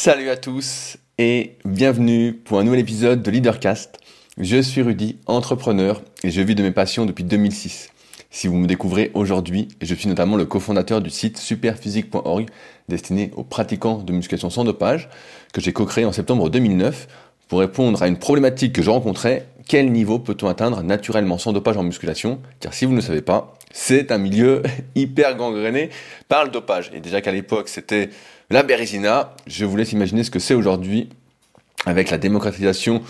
Salut à tous et bienvenue pour un nouvel épisode de LeaderCast. Je suis Rudy, entrepreneur et je vis de mes passions depuis 2006. Si vous me découvrez aujourd'hui, je suis notamment le cofondateur du site superphysique.org destiné aux pratiquants de musculation sans dopage que j'ai co-créé en septembre 2009 pour répondre à une problématique que je rencontrais. Quel niveau peut-on atteindre naturellement sans dopage en musculation ? Car si vous ne le savez pas, c'est un milieu hyper gangréné par le dopage. Et déjà qu'à l'époque, c'était la bérésina, je vous laisse imaginer ce que c'est aujourd'hui avec la démocratisation,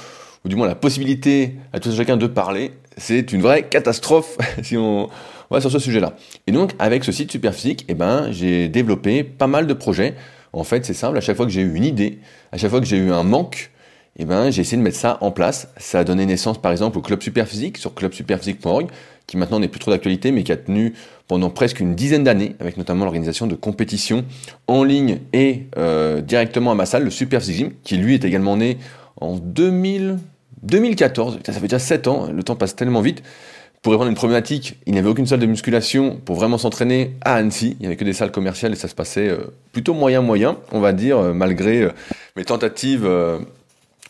ou du moins la possibilité à tout un chacun de parler. C'est une vraie catastrophe si on va sur ce sujet-là. Et donc, avec ce site Superphysique, j'ai développé pas mal de projets. En fait, c'est simple, à chaque fois que j'ai eu une idée, à chaque fois que j'ai eu un manque, j'ai essayé de mettre ça en place. Ça a donné naissance, par exemple, au Club Superphysique, sur clubsuperphysique.org, qui maintenant n'est plus trop d'actualité, mais qui a tenu pendant presque une dizaine d'années, avec notamment l'organisation de compétitions en ligne et directement à ma salle, le Superphysique Gym, qui lui est également né en 2014. Ça fait déjà 7 ans, le temps passe tellement vite. Pour répondre à une problématique, il n'y avait aucune salle de musculation pour vraiment s'entraîner à Annecy. Il n'y avait que des salles commerciales et ça se passait plutôt moyen, on va dire, malgré mes tentatives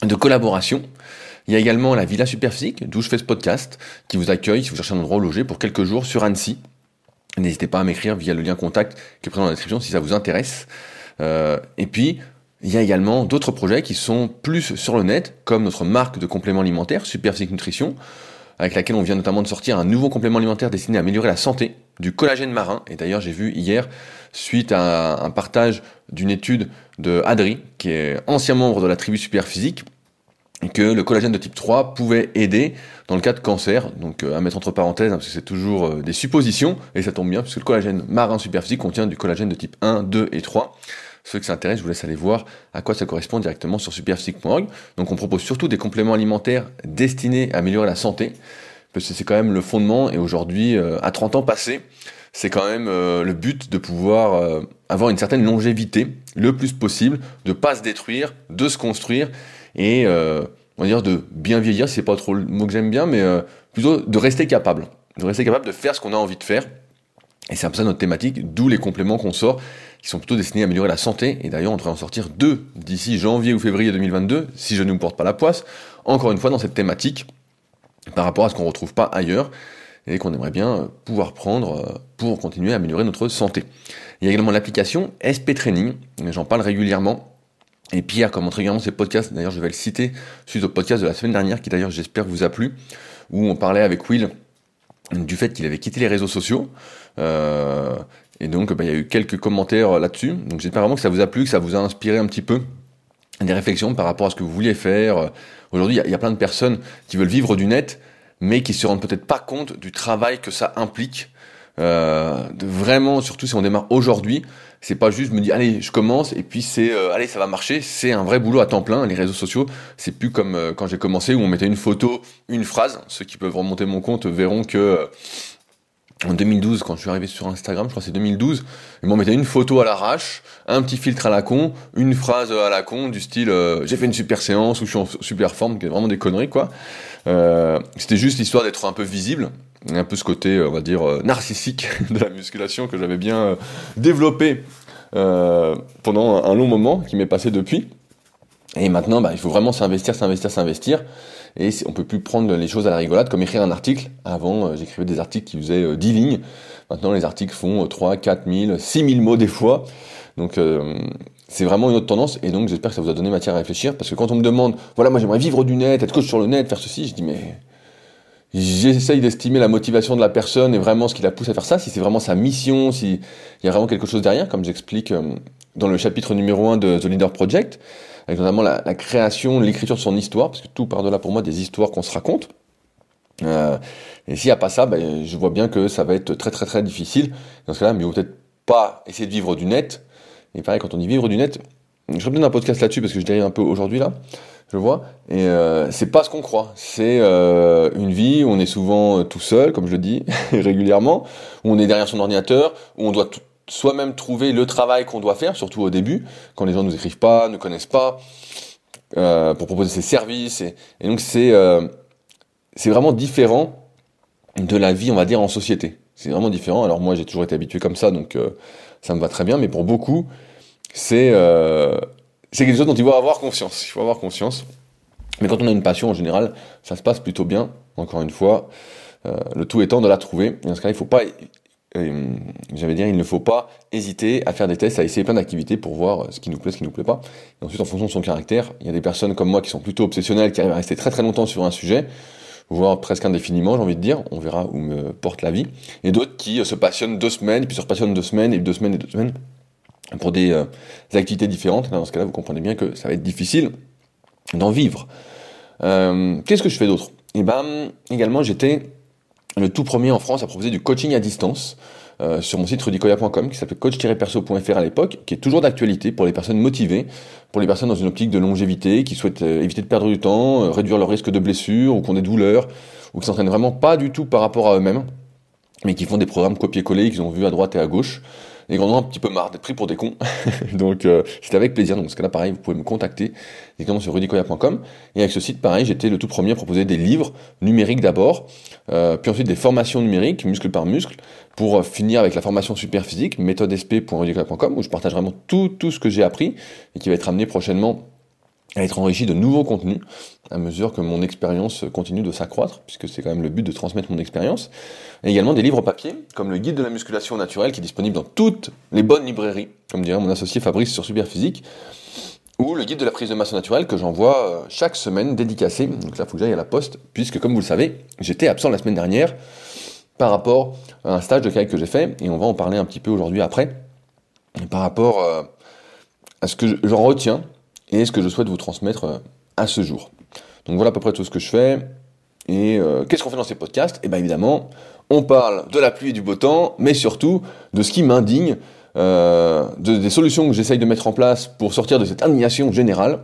de collaboration. Il y a également la Villa Superphysique, d'où je fais ce podcast, qui vous accueille si vous cherchez un endroit où loger pour quelques jours sur Annecy. N'hésitez pas à m'écrire via le lien contact qui est présent dans la description si ça vous intéresse. Et puis, il y a également d'autres projets qui sont plus sur le net, comme notre marque de compléments alimentaires, Superphysique Nutrition, avec laquelle on vient notamment de sortir un nouveau complément alimentaire destiné à améliorer la santé, du collagène marin. Et d'ailleurs, j'ai vu hier, suite à un partage d'une étude de Adri, qui est ancien membre de la tribu Superphysique, que le collagène de type 3 pouvait aider dans le cas de cancer, donc à mettre entre parenthèses, parce que c'est toujours des suppositions, et ça tombe bien, puisque le collagène marin Superphysique contient du collagène de type 1, 2 et 3. Ceux qui s'intéressent, je vous laisse aller voir à quoi ça correspond directement sur superphysique.org. Donc on propose surtout des compléments alimentaires destinés à améliorer la santé, parce que c'est quand même le fondement, et aujourd'hui, à 30 ans passés, c'est quand même le but de pouvoir avoir une certaine longévité, le plus possible, de pas se détruire, de se construire, et on va dire de bien vieillir, c'est pas trop le mot que j'aime bien, mais plutôt de rester capable. De rester capable de faire ce qu'on a envie de faire. Et c'est un peu ça notre thématique, d'où les compléments qu'on sort, qui sont plutôt destinés à améliorer la santé. Et d'ailleurs, on devrait en sortir 2 d'ici janvier ou février 2022, si je ne me porte pas la poisse. Encore une fois, dans cette thématique, par rapport à ce qu'on ne retrouve pas ailleurs, et qu'on aimerait bien pouvoir prendre pour continuer à améliorer notre santé. Il y a également l'application SP Training, j'en parle régulièrement, et Pierre commente régulièrement ses podcasts, d'ailleurs je vais le citer suite au podcast de la semaine dernière, qui d'ailleurs j'espère vous a plu, où on parlait avec Will du fait qu'il avait quitté les réseaux sociaux, et donc il y a eu quelques commentaires là-dessus, donc j'espère vraiment que ça vous a plu, que ça vous a inspiré un petit peu, des réflexions par rapport à ce que vous vouliez faire. Aujourd'hui il y a plein de personnes qui veulent vivre du net, mais qui se rendent peut-être pas compte du travail que ça implique, de vraiment, surtout si on démarre aujourd'hui, c'est pas juste je me dis allez je commence et puis c'est allez ça va marcher, c'est un vrai boulot à temps plein. Les réseaux sociaux, c'est plus comme quand j'ai commencé où on mettait une photo, une phrase. Ceux qui peuvent remonter mon compte verront que en 2012, quand je suis arrivé sur Instagram, je crois que c'est 2012, ils m'ont mettait une photo à l'arrache, un petit filtre à la con, une phrase à la con du style « j'ai fait une super séance » ou « je suis en super forme », qui est vraiment des conneries, quoi. C'était juste l'histoire d'être un peu visible, un peu ce côté, on va dire, narcissique de la musculation que j'avais bien développé pendant un long moment, qui m'est passé depuis. Et maintenant, il faut vraiment s'investir. Et on peut plus prendre les choses à la rigolade, comme écrire un article. Avant, j'écrivais des articles qui faisaient 10 lignes. Maintenant, les articles font 3, 4 000, 6 000 mots des fois. Donc, c'est vraiment une autre tendance. Et donc, j'espère que ça vous a donné matière à réfléchir. Parce que quand on me demande, voilà, moi j'aimerais vivre du net, être coach sur le net, faire ceci, je dis, mais j'essaye d'estimer la motivation de la personne et vraiment ce qui la pousse à faire ça. Si c'est vraiment sa mission, s'il y a vraiment quelque chose derrière, comme j'explique dans le chapitre numéro 1 de The Leader Project, avec notamment la création, l'écriture de son histoire, parce que tout par-delà pour moi des histoires qu'on se raconte. Et s'il n'y a pas ça, je vois bien que ça va être très très très difficile. Dans ce cas-là, mieux vaut peut-être pas essayer de vivre du net. Et pareil, quand on dit vivre du net, je ferai peut-être un podcast là-dessus, parce que je dérive un peu aujourd'hui là, je vois. Et c'est pas ce qu'on croit. C'est une vie où on est souvent tout seul, comme je le dis régulièrement, où on est derrière son ordinateur, où on doit tout soi-même trouver le travail qu'on doit faire, surtout au début, quand les gens ne nous écrivent pas, ne connaissent pas, pour proposer ses services. Et donc c'est vraiment différent de la vie, on va dire, en société. C'est vraiment différent. Alors moi, j'ai toujours été habitué comme ça, donc ça me va très bien. Mais pour beaucoup, c'est quelque chose dont il faut avoir conscience. Il faut avoir conscience. Mais quand on a une passion, en général, ça se passe plutôt bien. Encore une fois, le tout étant de la trouver. Et dans ce cas-là, il ne faut pas, il ne faut pas hésiter à faire des tests, à essayer plein d'activités pour voir ce qui nous plaît, ce qui nous plaît pas. Et ensuite, en fonction de son caractère, il y a des personnes comme moi qui sont plutôt obsessionnelles, qui arrivent à rester très très longtemps sur un sujet, voire presque indéfiniment, j'ai envie de dire. On verra où me porte la vie. Et d'autres qui se passionnent 2 semaines, puis se repassionnent 2 semaines, et 2 semaines, et 2 semaines, pour des activités différentes. Là, dans ce cas-là, vous comprenez bien que ça va être difficile d'en vivre. Qu'est-ce que je fais d'autre ? Et ben, également, j'étais le tout premier en France à proposer du coaching à distance sur mon site rudycoia.com, qui s'appelle coach-perso.fr à l'époque, qui est toujours d'actualité pour les personnes motivées, pour les personnes dans une optique de longévité, qui souhaitent éviter de perdre du temps, réduire leur risque de blessure, ou qui ont des douleurs, ou qui s'entraînent vraiment pas du tout par rapport à eux-mêmes, mais qui font des programmes copier-coller qu'ils ont vus à droite et à gauche. Et qu'on a un petit peu marre d'être pris pour des cons. Donc, c'était avec plaisir. Donc, dans ce cas-là, pareil, vous pouvez me contacter directement sur rudycoia.com. Et avec ce site, pareil, j'étais le tout premier à proposer des livres numériques d'abord, puis ensuite des formations numériques, muscle par muscle, pour finir avec la formation superphysique, methodesp.rudycoia.com, où je partage vraiment tout ce que j'ai appris et qui va être amené prochainement à être enrichi de nouveaux contenus à mesure que mon expérience continue de s'accroître, puisque c'est quand même le but de transmettre mon expérience. Et également des livres papier, comme le guide de la musculation naturelle, qui est disponible dans toutes les bonnes librairies, comme dirait mon associé Fabrice sur Superphysique, ou le guide de la prise de masse naturelle que j'envoie chaque semaine dédicacé. Donc là, il faut que j'aille à la poste, puisque comme vous le savez, j'étais absent la semaine dernière par rapport à un stage de kayak que j'ai fait, et on va en parler un petit peu aujourd'hui après, par rapport à ce que j'en retiens, et ce que je souhaite vous transmettre à ce jour. Donc voilà à peu près tout ce que je fais. Et qu'est-ce qu'on fait dans ces podcasts ? Eh bien évidemment, on parle de la pluie et du beau temps, mais surtout de ce qui m'indigne, des solutions que j'essaye de mettre en place pour sortir de cette indignation générale,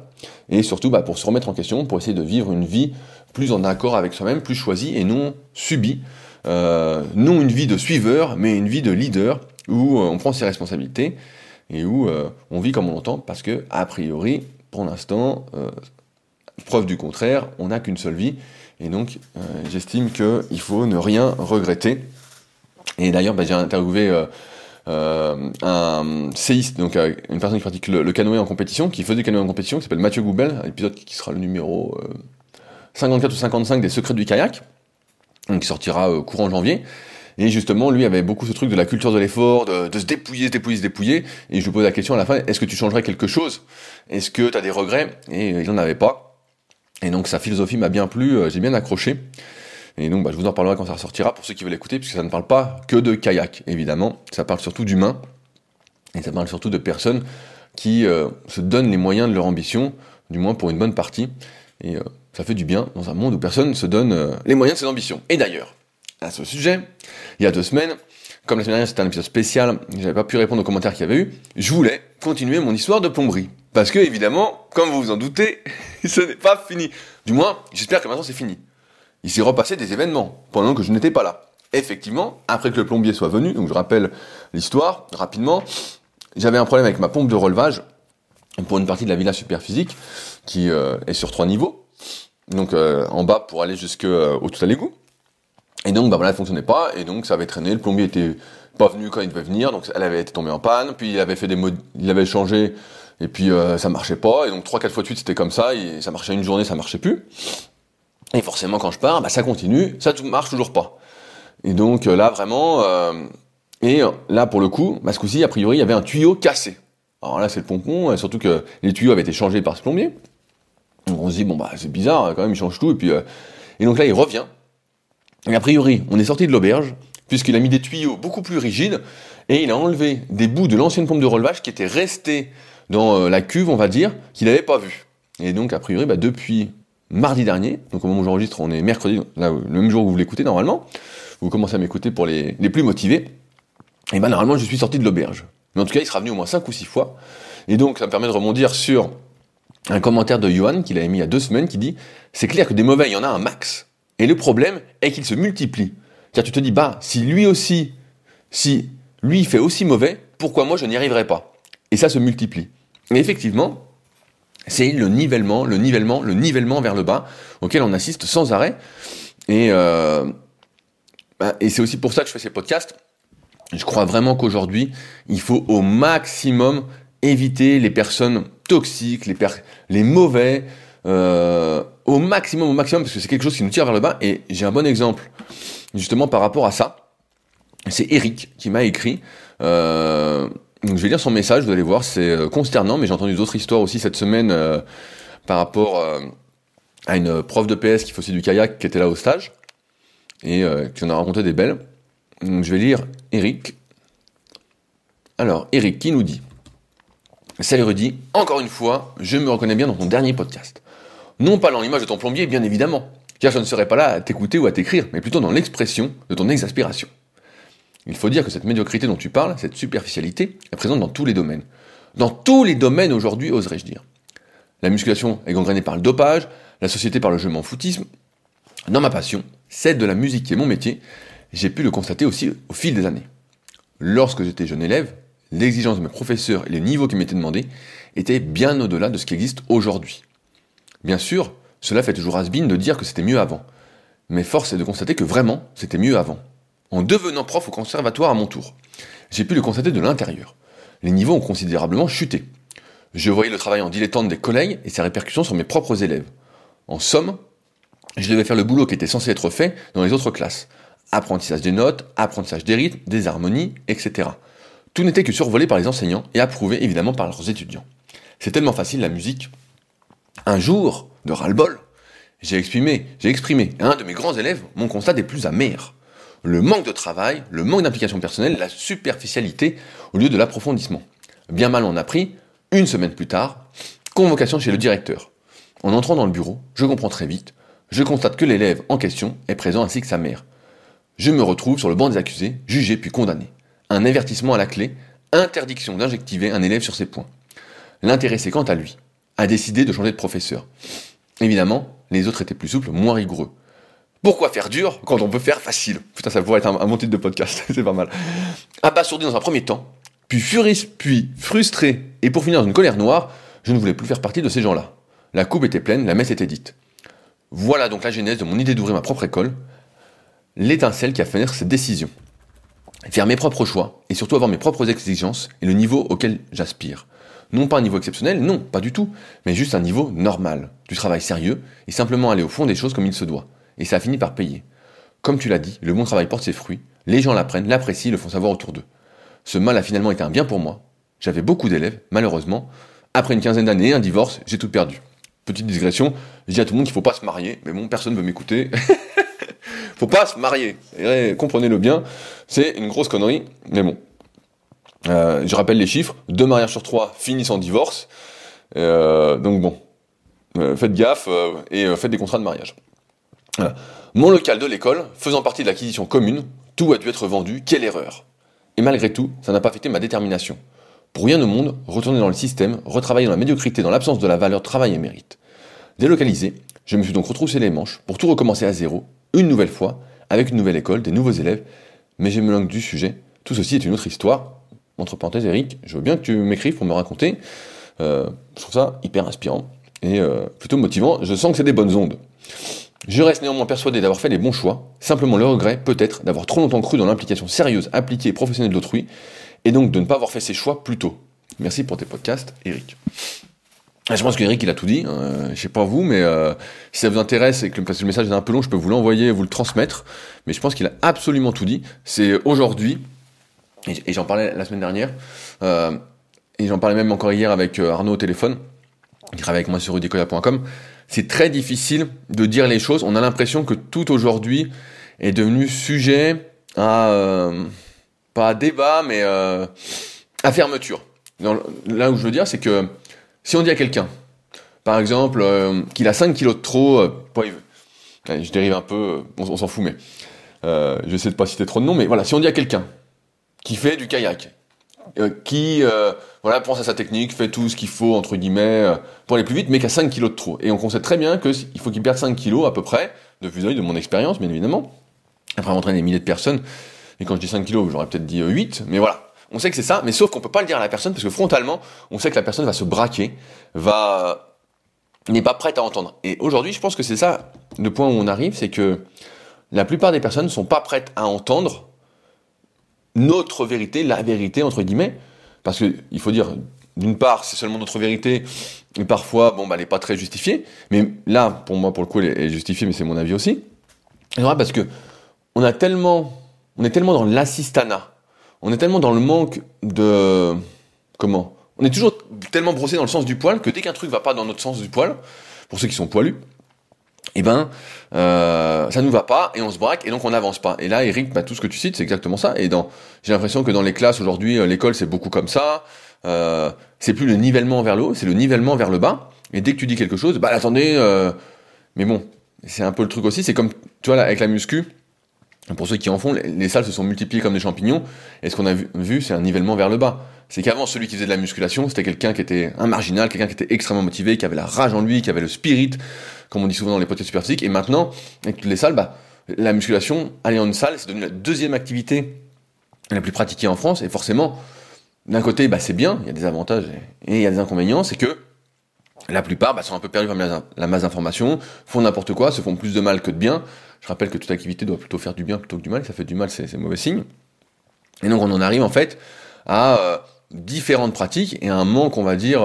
et surtout pour se remettre en question, pour essayer de vivre une vie plus en accord avec soi-même, plus choisie et non subie. Non une vie de suiveur, mais une vie de leader, où on prend ses responsabilités, et où on vit comme on l'entend, parce que, a priori, pour l'instant, preuve du contraire, on n'a qu'une seule vie, et donc j'estime qu'il faut ne rien regretter. Et d'ailleurs, j'ai interviewé un séiste, donc une personne qui pratique le canoë en compétition, qui faisait du canoë en compétition, qui s'appelle Mathieu Goubel, un épisode qui sera le numéro 54 ou 55 des secrets du kayak, donc qui sortira courant janvier. Et justement, lui avait beaucoup ce truc de la culture de l'effort, de se dépouiller. Et je lui posais la question à la fin, est-ce que tu changerais quelque chose ? Est-ce que tu as des regrets ? Et il n'en avait pas. Et donc sa philosophie m'a bien plu, j'ai bien accroché. Et donc je vous en parlerai quand ça ressortira, pour ceux qui veulent écouter, puisque ça ne parle pas que de kayak, évidemment. Ça parle surtout d'humains, et ça parle surtout de personnes qui se donnent les moyens de leur ambition, du moins pour une bonne partie. Et ça fait du bien dans un monde où personne se donne les moyens de ses ambitions. Et d'ailleurs, à ce sujet, il y a 2 semaines, comme la semaine dernière c'était un épisode spécial, j'avais pas pu répondre aux commentaires qu'il y avait eu, je voulais continuer mon histoire de plomberie. Parce que, évidemment, comme vous vous en doutez, ce n'est pas fini. Du moins, j'espère que maintenant c'est fini. Il s'est repassé des événements pendant que je n'étais pas là. Effectivement, après que le plombier soit venu, donc je rappelle l'histoire rapidement, j'avais un problème avec ma pompe de relevage pour une partie de la Villa Superphysique qui est sur 3 niveaux, donc en bas pour aller jusqu'au tout à l'égout. Et donc, voilà, elle fonctionnait pas, et donc ça avait traîné, le plombier était pas venu quand il devait venir, donc elle avait été tombée en panne, puis il avait fait il avait changé, et puis ça marchait pas, et donc 3-4 fois de suite c'était comme ça, et ça marchait une journée, ça marchait plus. Et forcément quand je pars, ça continue, ça marche toujours pas. Et donc là vraiment, et là pour le coup, ce coup-ci, a priori, il y avait un tuyau cassé. Alors là c'est le pompon, et surtout que les tuyaux avaient été changés par ce plombier. Donc on se dit, c'est bizarre, quand même, il change tout, et puis, et donc là il revient. Et a priori, on est sorti de l'auberge, puisqu'il a mis des tuyaux beaucoup plus rigides, et il a enlevé des bouts de l'ancienne pompe de relevage qui étaient restés dans la cuve, on va dire, qu'il n'avait pas vu. Et donc, a priori, depuis mardi dernier, donc au moment où j'enregistre, on est mercredi, là, le même jour où vous l'écoutez normalement, vous commencez à m'écouter pour les plus motivés, et normalement, je suis sorti de l'auberge. Mais en tout cas, il sera venu au moins 5 ou 6 fois, et donc ça me permet de rebondir sur un commentaire de Johan, qu'il avait mis il y a 2 semaines, qui dit « C'est clair que des mauvais, il y en a un max ». Et le problème est qu'il se multiplie. Car tu te dis, si lui fait aussi mauvais, pourquoi moi je n'y arriverai pas ? Et ça se multiplie. Et effectivement, c'est le nivellement vers le bas, auquel on assiste sans arrêt. Et c'est aussi pour ça que je fais ces podcasts. Je crois vraiment qu'aujourd'hui, il faut au maximum éviter les personnes toxiques, les mauvais, au maximum, parce que c'est quelque chose qui nous tire vers le bas. Et j'ai un bon exemple, justement, par rapport à ça. C'est Eric qui m'a écrit. Donc je vais lire son message, vous allez voir, c'est consternant, mais j'ai entendu d'autres histoires aussi cette semaine par rapport à une prof de PS qui faisait du kayak, qui était là au stage, et qui en a raconté des belles. Donc je vais lire Eric. Alors, Eric qui nous dit « Salut Rudy, encore une fois, je me reconnais bien dans ton dernier podcast. Non pas dans l'image de ton plombier, bien évidemment, car je ne serais pas là à t'écouter ou à t'écrire, mais plutôt dans l'expression de ton exaspération. Il faut dire que cette médiocrité dont tu parles, cette superficialité, est présente dans tous les domaines. Dans tous les domaines aujourd'hui, oserais-je dire. La musculation est gangrénée par le dopage, la société par le je m'en foutisme. Dans ma passion, celle de la musique qui est mon métier, j'ai pu le constater aussi au fil des années. Lorsque j'étais jeune élève, l'exigence de mes professeurs et les niveaux qui m'étaient demandés étaient bien au-delà de ce qui existe aujourd'hui. Bien sûr, cela fait toujours has-been de dire que c'était mieux avant. Mais force est de constater que vraiment, c'était mieux avant. En devenant prof au conservatoire à mon tour, j'ai pu le constater de l'intérieur. Les niveaux ont considérablement chuté. Je voyais le travail en dilettante des collègues et ses répercussions sur mes propres élèves. En somme, je devais faire le boulot qui était censé être fait dans les autres classes. Apprentissage des notes, apprentissage des rythmes, des harmonies, etc. Tout n'était que survolé par les enseignants et approuvé évidemment par leurs étudiants. C'est tellement facile la musique. Un jour, de ras-le-bol, j'ai exprimé à un de mes grands élèves mon constat des plus amers. Le manque de travail, le manque d'implication personnelle, la superficialité au lieu de l'approfondissement. Bien mal en a pris, une semaine plus tard, convocation chez le directeur. En entrant dans le bureau, je comprends très vite, je constate que l'élève en question est présent ainsi que sa mère. Je me retrouve sur le banc des accusés, jugé puis condamné. Un avertissement à la clé, interdiction d'injectiver un élève sur ses points. L'intéressé quant à lui, a décidé de changer de professeur. Évidemment, les autres étaient plus souples, moins rigoureux. Pourquoi faire dur quand on peut faire facile ? Putain, ça pourrait être un bon titre de podcast, c'est pas mal. Abasourdi dans un premier temps, puis frustré, et pour finir dans une colère noire, je ne voulais plus faire partie de ces gens-là. La coupe était pleine, la messe était dite. Voilà donc la genèse de mon idée d'ouvrir ma propre école, l'étincelle qui a fait naître cette décision. Faire mes propres choix, et surtout avoir mes propres exigences, et le niveau auquel j'aspire. Non pas un niveau exceptionnel, non, pas du tout, mais juste un niveau normal, du travail sérieux, et simplement aller au fond des choses comme il se doit. Et ça a fini par payer. Comme tu l'as dit, le bon travail porte ses fruits, les gens l'apprennent, l'apprécient, le font savoir autour d'eux. Ce mal a finalement été un bien pour moi. J'avais beaucoup d'élèves, malheureusement. Après une quinzaine d'années et un divorce, j'ai tout perdu. Petite digression, je dis à tout le monde qu'il ne faut pas se marier, mais bon, personne ne veut m'écouter. Faut pas se marier, et comprenez-le bien, c'est une grosse connerie, mais bon. Je rappelle les chiffres, 2 mariages sur 3 finissent en divorce, donc bon, faites gaffe et faites des contrats de mariage. Voilà. Mon local de l'école, faisant partie de l'acquisition commune, tout a dû être vendu, quelle erreur. Et malgré tout, ça n'a pas affecté ma détermination. Pour rien au monde, retourner dans le système, retravailler dans la médiocrité, dans l'absence de la valeur travail et mérite. Délocalisé, je me suis donc retroussé les manches pour tout recommencer à zéro, une nouvelle fois, avec une nouvelle école, des nouveaux élèves, mais je me langue du sujet, tout ceci est une autre histoire. Entre parenthèses, Eric, je veux bien que tu m'écrives pour me raconter, je trouve ça hyper inspirant et plutôt motivant, je sens que c'est des bonnes ondes. Je reste néanmoins persuadé d'avoir fait les bons choix, simplement le regret, peut-être, d'avoir trop longtemps cru dans l'implication sérieuse, appliquée et professionnelle d'autrui, et donc de ne pas avoir fait ses choix plus tôt. Merci pour tes podcasts, Eric. Je pense qu'Eric, il a tout dit, je sais pas vous, mais si ça vous intéresse et que le message est un peu long, je peux vous l'envoyer, vous le transmettre, mais je pense qu'il a absolument tout dit. C'est aujourd'hui, et j'en parlais la semaine dernière, et j'en parlais même encore hier avec Arnaud au téléphone, qui travaille avec moi sur rudycoia.com, c'est très difficile de dire les choses. On a l'impression que tout aujourd'hui est devenu sujet à, pas à débat, mais à fermeture. Là où je veux dire, c'est que si on dit à quelqu'un, par exemple, qu'il a 5 kilos de trop, je dérive un peu, on s'en fout, mais je vais essayer de pas citer trop de noms, mais voilà, si on dit à quelqu'un qui fait du kayak, qui pense à sa technique, fait tout ce qu'il faut, entre guillemets, pour aller plus vite, mais qui a 5 kilos de trop. Et on constate très bien qu'il faut qu'il perde 5 kilos à peu près, de vue de mon expérience, bien évidemment. Après, on entraîne des milliers de personnes, et quand je dis 5 kilos, j'aurais peut-être dit 8, mais voilà. On sait que c'est ça, mais sauf qu'on peut pas le dire à la personne, parce que frontalement, on sait que la personne va se braquer, n'est pas prête à entendre. Et aujourd'hui, je pense que c'est ça, le point où on arrive, c'est que la plupart des personnes sont pas prêtes à entendre notre vérité, la vérité entre guillemets, parce que il faut dire d'une part, c'est seulement notre vérité, et parfois, bon, bah, elle n'est pas très justifiée. Mais là, pour moi, pour le coup, elle est justifiée, mais c'est mon avis aussi. Et voilà, parce que on est tellement dans l'assistanat, on est tellement dans le manque de... Comment ? On est toujours tellement brossé dans le sens du poil que dès qu'un truc va pas dans notre sens du poil, pour ceux qui sont poilus, eh ben, ça nous va pas et on se braque et donc on n'avance pas. Et là, Eric, bah, tout ce que tu cites, c'est exactement ça. Et j'ai l'impression que dans les classes aujourd'hui, l'école, c'est beaucoup comme ça. C'est plus le nivellement vers le haut, c'est le nivellement vers le bas. Et dès que tu dis quelque chose, bah attendez, mais bon, c'est un peu le truc aussi. C'est comme, tu vois, là, avec la muscu, pour ceux qui en font, les salles se sont multipliées comme des champignons. Et ce qu'on a vu, c'est un nivellement vers le bas. C'est qu'avant, celui qui faisait de la musculation, c'était quelqu'un qui était un marginal, quelqu'un qui était extrêmement motivé, qui avait la rage en lui, qui avait le spirit, comme on dit souvent dans les podcasts superphysiques. Et maintenant, avec toutes les salles, bah, la musculation, aller en une salle, c'est devenu la deuxième activité la plus pratiquée en France. Et forcément, d'un côté, bah, c'est bien, il y a des avantages et il y a des inconvénients. C'est que la plupart bah, sont un peu perdus parmi la masse d'informations, font n'importe quoi, se font plus de mal que de bien. Je rappelle que toute activité doit plutôt faire du bien plutôt que du mal. Ça fait du mal, c'est mauvais signe. Et donc, on en arrive en fait à... différentes pratiques et un manque, on va dire,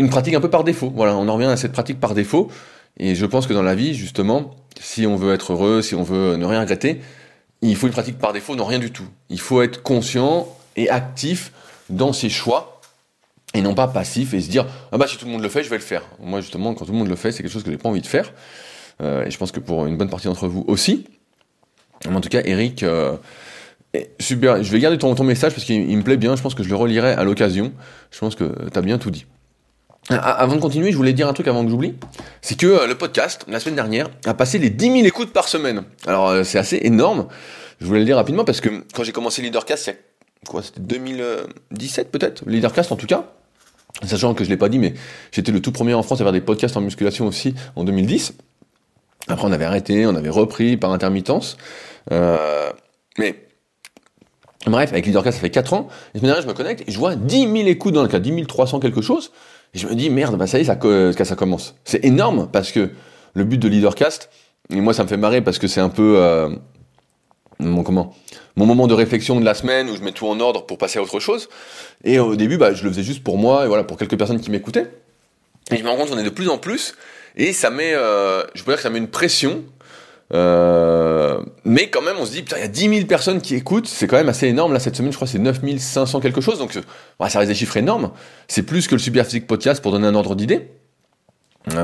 une pratique un peu par défaut. Voilà, on en revient à cette pratique par défaut. Et je pense que dans la vie, justement, si on veut être heureux, si on veut ne rien regretter, il faut une pratique par défaut, non rien du tout. Il faut être conscient et actif dans ses choix et non pas passif et se dire « Ah bah si tout le monde le fait, je vais le faire ». Moi, justement, quand tout le monde le fait, c'est quelque chose que j'ai pas envie de faire. Et je pense que pour une bonne partie d'entre vous aussi. Mais en tout cas, Eric... super, je vais garder ton message parce qu'il me plaît bien, je pense que je le relirai à l'occasion, je pense que t'as bien tout dit. Avant de continuer, je voulais dire un truc avant que j'oublie, c'est que le podcast, la semaine dernière, a passé les 10 000 écoutes par semaine. Alors c'est assez énorme, je voulais le dire rapidement parce que quand j'ai commencé LeaderCast, il y a quoi, c'était 2017 peut-être, LeaderCast en tout cas, sachant que je l'ai pas dit mais j'étais le tout premier en France à faire des podcasts en musculation aussi en 2010, après on avait arrêté, on avait repris par intermittence, mais... Bref, avec LeaderCast, ça fait 4 ans, et maintenant je me connecte, et je vois 10 000 écoutes dans le cas, 10 300 quelque chose, et je me dis, merde, bah ça y est, ça commence. C'est énorme, parce que le but de LeaderCast, et moi ça me fait marrer, parce que c'est un peu mon moment de réflexion de la semaine, où je mets tout en ordre pour passer à autre chose, et au début, bah, je le faisais juste pour moi, et voilà, pour quelques personnes qui m'écoutaient, et je me rends compte qu'on est de plus en plus, et ça met, je peux dire que ça met une pression, mais quand même on se dit putain il y a 10 000 personnes qui écoutent, c'est quand même assez énorme. Là cette semaine je crois que c'est 9 500 quelque chose, donc bah, ça reste des chiffres énormes, c'est plus que le Superphysique Podcast pour donner un ordre d'idée,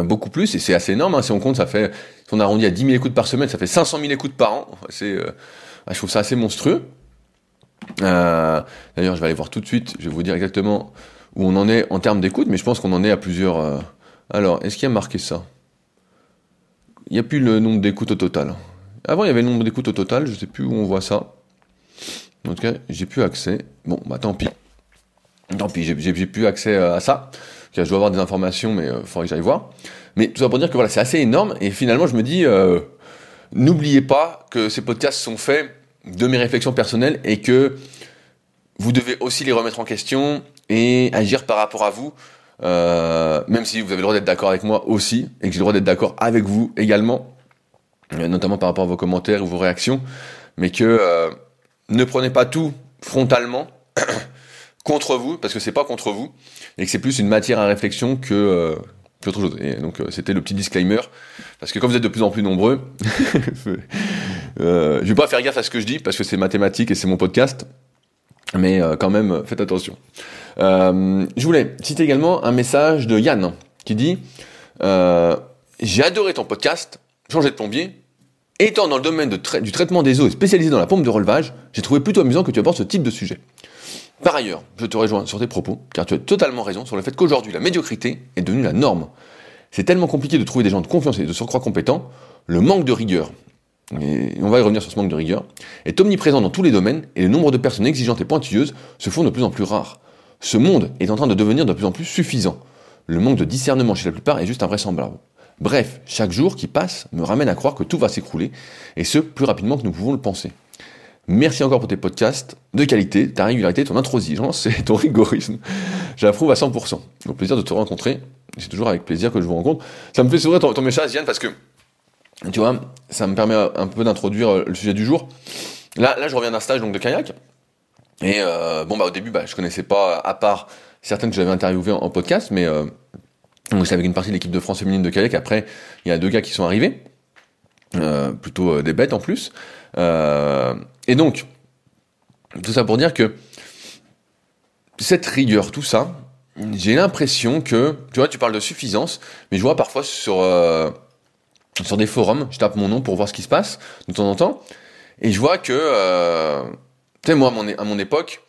beaucoup plus, et c'est assez énorme hein. Si on compte, ça fait, si on arrondit à 10 000 écoutes par semaine, ça fait 500 000 écoutes par an, c'est, bah, je trouve ça assez monstrueux. D'ailleurs je vais aller voir tout de suite, je vais vous dire exactement où on en est en termes d'écoute, mais je pense qu'on en est à plusieurs alors est-ce qu'il y a marqué ça? Il n'y a plus le nombre d'écoutes au total. Avant, il y avait le nombre d'écoutes au total, je ne sais plus où on voit ça. En tout cas, j'ai plus accès. Bon, bah tant pis. Tant pis, j'ai plus accès à ça. Je dois avoir des informations, mais il faudrait que j'aille voir. Mais tout ça pour dire que voilà, c'est assez énorme. Et finalement, je me dis, n'oubliez pas que ces podcasts sont faits de mes réflexions personnelles et que vous devez aussi les remettre en question et agir par rapport à vous. Même si vous avez le droit d'être d'accord avec moi aussi, et que j'ai le droit d'être d'accord avec vous également, notamment par rapport à vos commentaires ou vos réactions, mais que ne prenez pas tout frontalement contre vous, parce que c'est pas contre vous, et que c'est plus une matière à réflexion que autre chose. Et donc c'était le petit disclaimer, parce que comme vous êtes de plus en plus nombreux, je vais pas faire gaffe à ce que je dis, parce que c'est mathématique et c'est mon podcast, mais quand même, faites attention. Je voulais citer également un message de Yann qui dit j'ai adoré ton podcast, changer de plombier. Étant dans le domaine du traitement des eaux et spécialisé dans la pompe de relevage, j'ai trouvé plutôt amusant que tu abordes ce type de sujet. Par ailleurs, je te rejoins sur tes propos, car tu as totalement raison sur le fait qu'aujourd'hui, la médiocrité est devenue la norme. C'est tellement compliqué de trouver des gens de confiance et de surcroît compétents, le manque de rigueur. Et on va y revenir sur ce manque de rigueur, est omniprésent dans tous les domaines et le nombre de personnes exigeantes et pointilleuses se font de plus en plus rares. Ce monde est en train de devenir de plus en plus suffisant. Le manque de discernement chez la plupart est juste invraisemblable. Bref, chaque jour qui passe me ramène à croire que tout va s'écrouler, et ce, plus rapidement que nous pouvons le penser. Merci encore pour tes podcasts de qualité, ta régularité, ton intransigeance et ton rigorisme. J'approuve à 100%. Au plaisir de te rencontrer. C'est toujours avec plaisir que je vous rencontre. Ça me fait sourire ton message, Yann, parce que tu vois, ça me permet un peu d'introduire le sujet du jour. Là je reviens d'un stage donc de kayak. Et bon bah au début bah je connaissais pas, à part certaines que j'avais interviewées en podcast, mais c'est avec une partie de l'équipe de France féminine de Calais. Après, il y a deux gars qui sont arrivés, plutôt des bêtes en plus. Et donc, tout ça pour dire que cette rigueur, tout ça, j'ai l'impression que, tu vois, tu parles de suffisance, mais je vois parfois sur des forums, je tape mon nom pour voir ce qui se passe de temps en temps, et je vois que, tu sais, moi, à mon époque,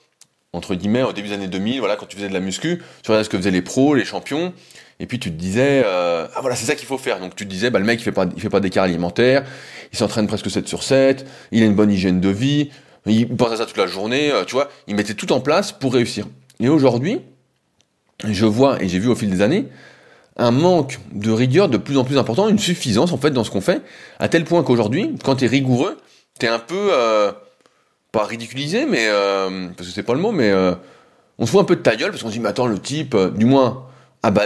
entre guillemets, au début des années 2000, voilà, quand tu faisais de la muscu, tu regardais ce que faisaient les pros, les champions, et puis tu te disais, ah voilà, c'est ça qu'il faut faire. Donc tu te disais, bah le mec, il fait pas d'écart alimentaire, il s'entraîne presque 7 sur 7, il a une bonne hygiène de vie, il pense à ça toute la journée, tu vois, il mettait tout en place pour réussir. Et aujourd'hui, je vois, et j'ai vu au fil des années, un manque de rigueur de plus en plus important, une suffisance en fait dans ce qu'on fait, à tel point qu'aujourd'hui, quand t'es rigoureux, t'es un peu, pas ridiculisé, mais, parce que c'est pas le mot, mais on se fout un peu de ta gueule, parce qu'on se dit, mais attends, le type, du moins, ah bah,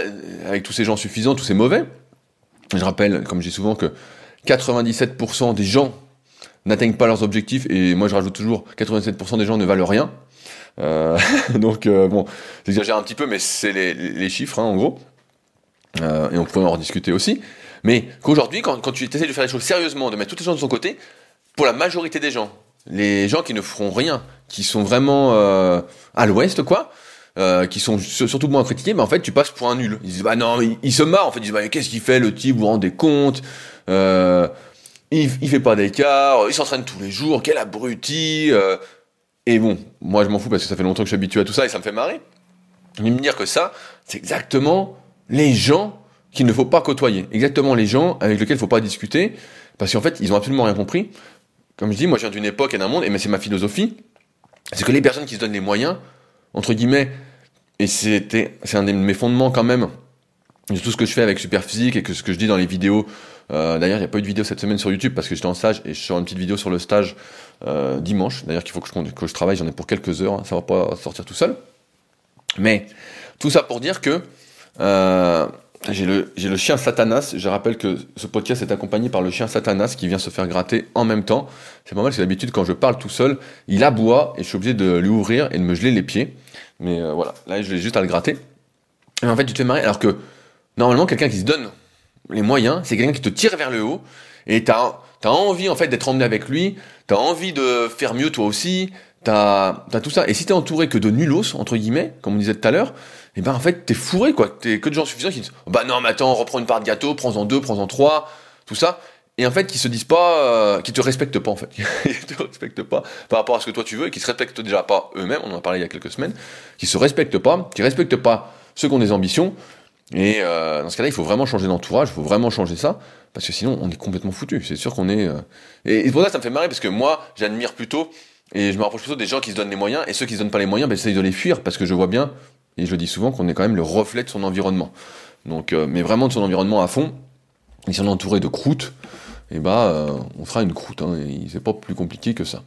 avec tous ces gens suffisants, tous ces mauvais, je rappelle, comme je dis souvent, que 97% des gens n'atteignent pas leurs objectifs, et moi je rajoute toujours, 97% des gens ne valent rien. Donc bon, j'exagère un petit peu, mais c'est les chiffres, hein, en gros, et on pourrait en rediscuter aussi, mais qu'aujourd'hui, quand tu essaies de faire les choses sérieusement, de mettre toutes les gens de son côté, pour la majorité des gens, les gens qui ne feront rien, qui sont vraiment à l'ouest, quoi, qui sont surtout moins critiqués, mais en fait, tu passes pour un nul. Ils disent, bah non, ils se marrent, en fait, ils disent, bah qu'est-ce qu'il fait, le type, vous vous rendez compte, il fait pas d'écart, il s'entraîne tous les jours, quel abruti, et bon, moi je m'en fous parce que ça fait longtemps que je suis habitué à tout ça et ça me fait marrer. Mais me dire que ça, c'est exactement les gens qu'il ne faut pas côtoyer, exactement les gens avec lesquels il ne faut pas discuter, parce qu'en fait, ils n'ont absolument rien compris. Comme je dis, moi je viens d'une époque et d'un monde, et c'est ma philosophie, c'est que les personnes qui se donnent les moyens, entre guillemets, et c'est un de mes fondements quand même, de tout ce que je fais avec Superphysique et que ce que je dis dans les vidéos. D'ailleurs, il n'y a pas eu de vidéo cette semaine sur YouTube parce que j'étais en stage et je sors une petite vidéo sur le stage dimanche. D'ailleurs, qu'il faut que je travaille, j'en ai pour quelques heures, hein, ça ne va pas sortir tout seul. Mais tout ça pour dire que j'ai le chien Satanas. Je rappelle que ce podcast est accompagné par le chien Satanas qui vient se faire gratter en même temps. C'est pas mal, c'est l'habitude, quand je parle tout seul, il aboie et je suis obligé de lui ouvrir et de me geler les pieds. Mais voilà, là, je l'ai juste à le gratter. Et en fait, tu te fais marrer alors que normalement, quelqu'un qui se donne les moyens, c'est quelqu'un qui te tire vers le haut et t'as envie en fait d'être emmené avec lui, t'as envie de faire mieux toi aussi, t'as tout ça. Et si t'es entouré que de nulos, entre guillemets, comme on disait tout à l'heure, et ben en fait t'es fourré quoi, t'es que de gens suffisants qui disent « bah non mais attends, reprends une part de gâteau, prends-en deux, prends-en trois », tout ça. Et en fait qui se disent pas, qui te respectent pas en fait, qui te respectent pas par rapport à ce que toi tu veux et qui se respectent déjà pas eux-mêmes, on en a parlé il y a quelques semaines, qui se respectent pas, qui respectent pas ceux qui ont des ambitions. Et dans ce cas-là, il faut vraiment changer d'entourage, il faut vraiment changer ça, parce que sinon, on est complètement foutu. C'est sûr qu'on est... Et pour ça me fait marrer, parce que moi, j'admire plutôt, et je me rapproche plutôt des gens qui se donnent les moyens, et ceux qui se donnent pas les moyens, ben, j'essaye de les fuir, parce que je vois bien, et je le dis souvent, qu'on est quand même le reflet de son environnement. Donc, mais vraiment de son environnement à fond, et si on est entouré de croûtes, et bah, on fera une croûte, hein, et c'est pas plus compliqué que ça.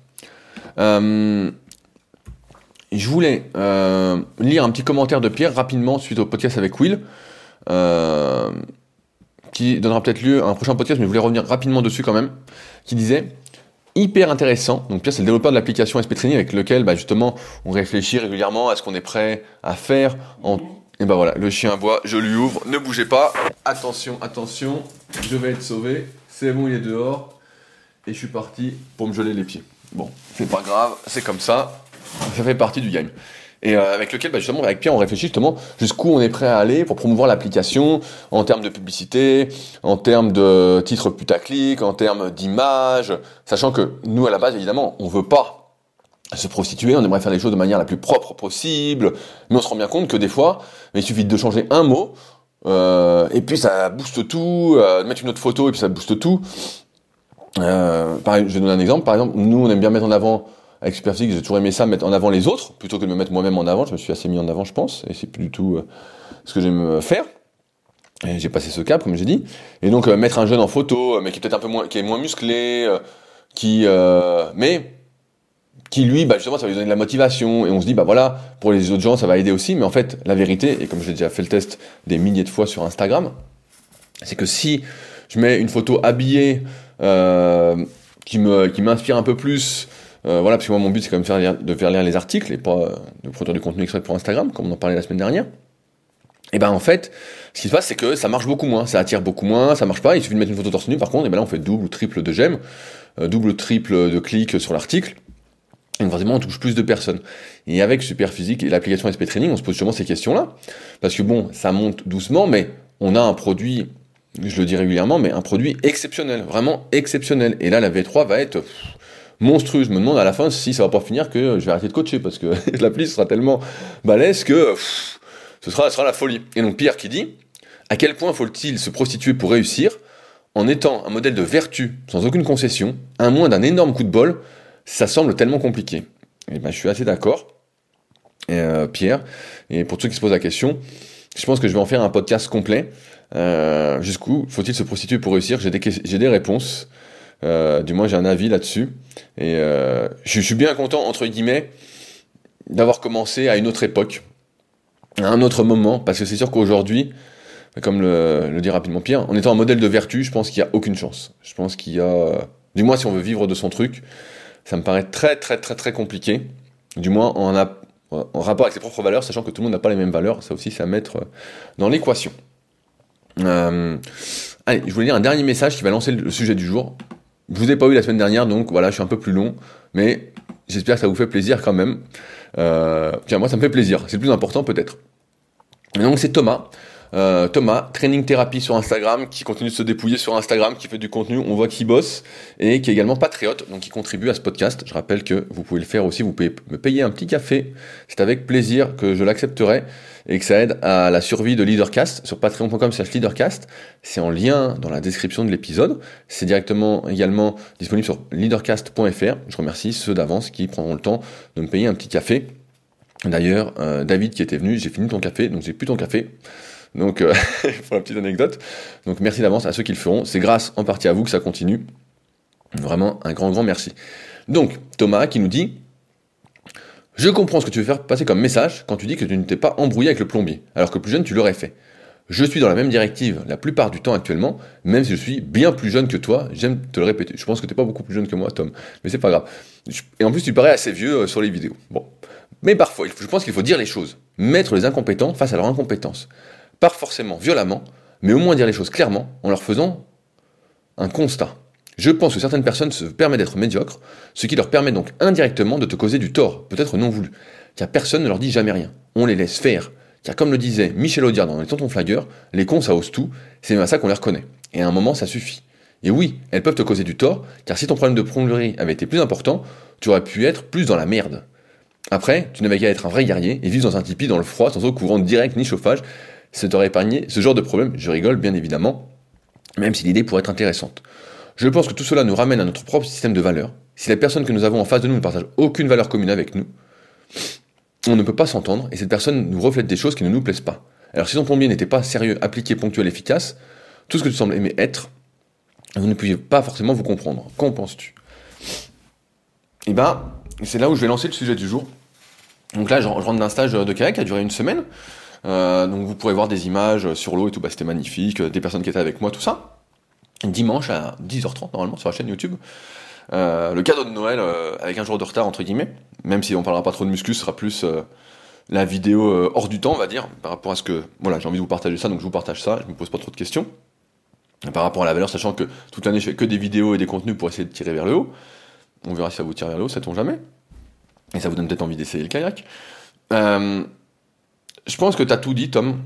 Je voulais lire un petit commentaire de Pierre, rapidement, suite au podcast avec Will, qui donnera peut-être lieu à un prochain podcast, mais je voulais revenir rapidement dessus quand même, qui disait « hyper intéressant ». Donc Pierre, c'est le développeur de l'application SP Training avec lequel, bah, justement, on réfléchit régulièrement à ce qu'on est prêt à faire. Et ben voilà, le chien aboie, je lui ouvre, ne bougez pas. Attention, attention, je vais être sauvé. C'est bon, il est dehors. Et je suis parti pour me geler les pieds. Bon, c'est pas grave, c'est comme ça. Ça fait partie du game. Et avec lequel, bah justement, avec Pierre, on réfléchit justement jusqu'où on est prêt à aller pour promouvoir l'application en termes de publicité, en termes de titres putaclic, en termes d'image, sachant que nous, à la base, évidemment, on veut pas se prostituer, on aimerait faire les choses de manière la plus propre possible, mais on se rend bien compte que des fois, il suffit de changer un mot, et puis ça booste tout, mettre une autre photo, et puis ça booste tout. Pareil, je vais donner un exemple. Par exemple, nous, on aime bien mettre en avant... Avec Superphysique, j'ai toujours aimé ça, mettre en avant les autres, plutôt que de me mettre moi-même en avant. Je me suis assez mis en avant, je pense, et c'est plus du tout ce que j'aime faire. Et j'ai passé ce cap, comme j'ai dit. Et donc, mettre un jeune en photo, mais qui est peut-être un peu moins, qui est moins musclé, mais qui lui, bah, justement, ça va lui donner de la motivation. Et on se dit, bah voilà, pour les autres gens, ça va aider aussi. Mais en fait, la vérité, et comme j'ai déjà fait le test des milliers de fois sur Instagram, c'est que si je mets une photo habillée, qui m'inspire un peu plus, Voilà, parce que moi, mon but, c'est quand même de faire lire les articles et pas de produire du contenu extrait pour Instagram, comme on en parlait la semaine dernière. Et ben en fait, ce qui se passe, c'est que ça marche beaucoup moins, ça attire beaucoup moins, ça marche pas. Il suffit de mettre une photo torse nu, par contre, et ben là, on fait double ou triple de j'aime, double ou triple de clics sur l'article. Donc forcément, on touche plus de personnes. Et avec Superphysique et l'application SP Training, on se pose sûrement ces questions-là. Parce que bon, ça monte doucement, mais on a un produit, je le dis régulièrement, mais un produit exceptionnel, vraiment exceptionnel. Et là, la V3 va être monstrueuse. Je me demande à la fin si ça va pas finir que je vais arrêter de coacher, parce que l'appli sera tellement balèze que ce sera la folie. Et donc Pierre qui dit, à quel point faut-il se prostituer pour réussir en étant un modèle de vertu, sans aucune concession, à moins d'un énorme coup de bol, ça semble tellement compliqué. Et ben, je suis assez d'accord, Pierre, et pour ceux qui se posent la question, je pense que je vais en faire un podcast complet. Jusqu'où faut-il se prostituer pour réussir ? J'ai des réponses, du moins j'ai un avis là-dessus, et je suis bien content, entre guillemets, d'avoir commencé à une autre époque, à un autre moment, parce que c'est sûr qu'aujourd'hui, comme le dit rapidement Pierre, en étant un modèle de vertu, je pense qu'il n'y a aucune chance. Je pense qu'il y a, du moins si on veut vivre de son truc, ça me paraît très très très très compliqué, du moins en rapport avec ses propres valeurs, sachant que tout le monde n'a pas les mêmes valeurs, ça aussi c'est à mettre dans l'équation. Allez, je voulais lire un dernier message qui va lancer le sujet du jour. Je vous ai pas eu la semaine dernière, donc voilà, je suis un peu plus long, mais j'espère que ça vous fait plaisir quand même. Tiens, moi ça me fait plaisir, c'est le plus important peut-être. Et donc c'est Thomas, Training Therapy sur Instagram, qui continue de se dépouiller sur Instagram, qui fait du contenu, on voit qu'il bosse, et qui est également patriote, donc qui contribue à ce podcast. Je rappelle que vous pouvez le faire aussi, vous pouvez me payer un petit café, c'est avec plaisir que je l'accepterai, et que ça aide à la survie de LeaderCast, sur patreon.com/leadercast, c'est en lien dans la description de l'épisode, c'est directement également disponible sur leadercast.fr, je remercie ceux d'avance qui prendront le temps de me payer un petit café. D'ailleurs, David qui était venu, j'ai fini ton café, donc j'ai plus ton café. Donc, pour la petite anecdote. Donc, merci d'avance à ceux qui le feront. C'est grâce en partie à vous que ça continue. Vraiment, un grand, grand merci. Donc, Thomas qui nous dit « Je comprends ce que tu veux faire passer comme message quand tu dis que tu ne t'es pas embrouillé avec le plombier, alors que plus jeune, tu l'aurais fait. Je suis dans la même directive la plupart du temps actuellement, même si je suis bien plus jeune que toi, j'aime te le répéter. Je pense que t'es pas beaucoup plus jeune que moi, Tom, mais c'est pas grave. Et en plus, tu parais assez vieux sur les vidéos. Bon. Mais parfois, je pense qu'il faut dire les choses, mettre les incompétents face à leur incompétence. Pas forcément violemment, mais au moins dire les choses clairement en leur faisant un constat. Je pense que certaines personnes se permettent d'être médiocres, ce qui leur permet donc indirectement de te causer du tort, peut-être non voulu, car personne ne leur dit jamais rien. On les laisse faire, car comme le disait Michel Audiard dans Les Tontons Flagueurs, les cons ça hausse tout, c'est même à ça qu'on les reconnaît. Et à un moment ça suffit. Et oui, elles peuvent te causer du tort, car si ton problème de plomberie avait été plus important, tu aurais pu être plus dans la merde. Après, tu n'avais qu'à être un vrai guerrier et vivre dans un tipi dans le froid sans eau courante directe ni chauffage, ça t'aurait épargné ce genre de problème, je rigole bien évidemment, même si l'idée pourrait être intéressante. Je pense que tout cela nous ramène à notre propre système de valeurs. Si la personne que nous avons en face de nous ne partage aucune valeur commune avec nous, on ne peut pas s'entendre et cette personne nous reflète des choses qui ne nous plaisent pas. Alors si son plombier n'était pas sérieux, appliqué, ponctuel, efficace, tout ce que tu sembles aimer être, vous ne pouviez pas forcément vous comprendre. Qu'en penses-tu ? Et ben, c'est là où je vais lancer le sujet du jour. Donc là, je rentre d'un stage de kayak qui a duré une semaine. Donc vous pourrez voir des images sur l'eau et tout, bah c'était magnifique, des personnes qui étaient avec moi, tout ça. Dimanche à 10h30 normalement sur la chaîne YouTube, le cadeau de Noël avec un jour de retard entre guillemets, même si on parlera pas trop de muscu, ce sera plus la vidéo hors du temps on va dire, par rapport à ce que, voilà j'ai envie de vous partager ça, donc je vous partage ça, je me pose pas trop de questions, par rapport à la valeur, sachant que toute l'année je fais que des vidéos et des contenus pour essayer de tirer vers le haut, on verra si ça vous tire vers le haut, ça tombe jamais, et ça vous donne peut-être envie d'essayer le kayak. Je pense que t'as tout dit, Tom,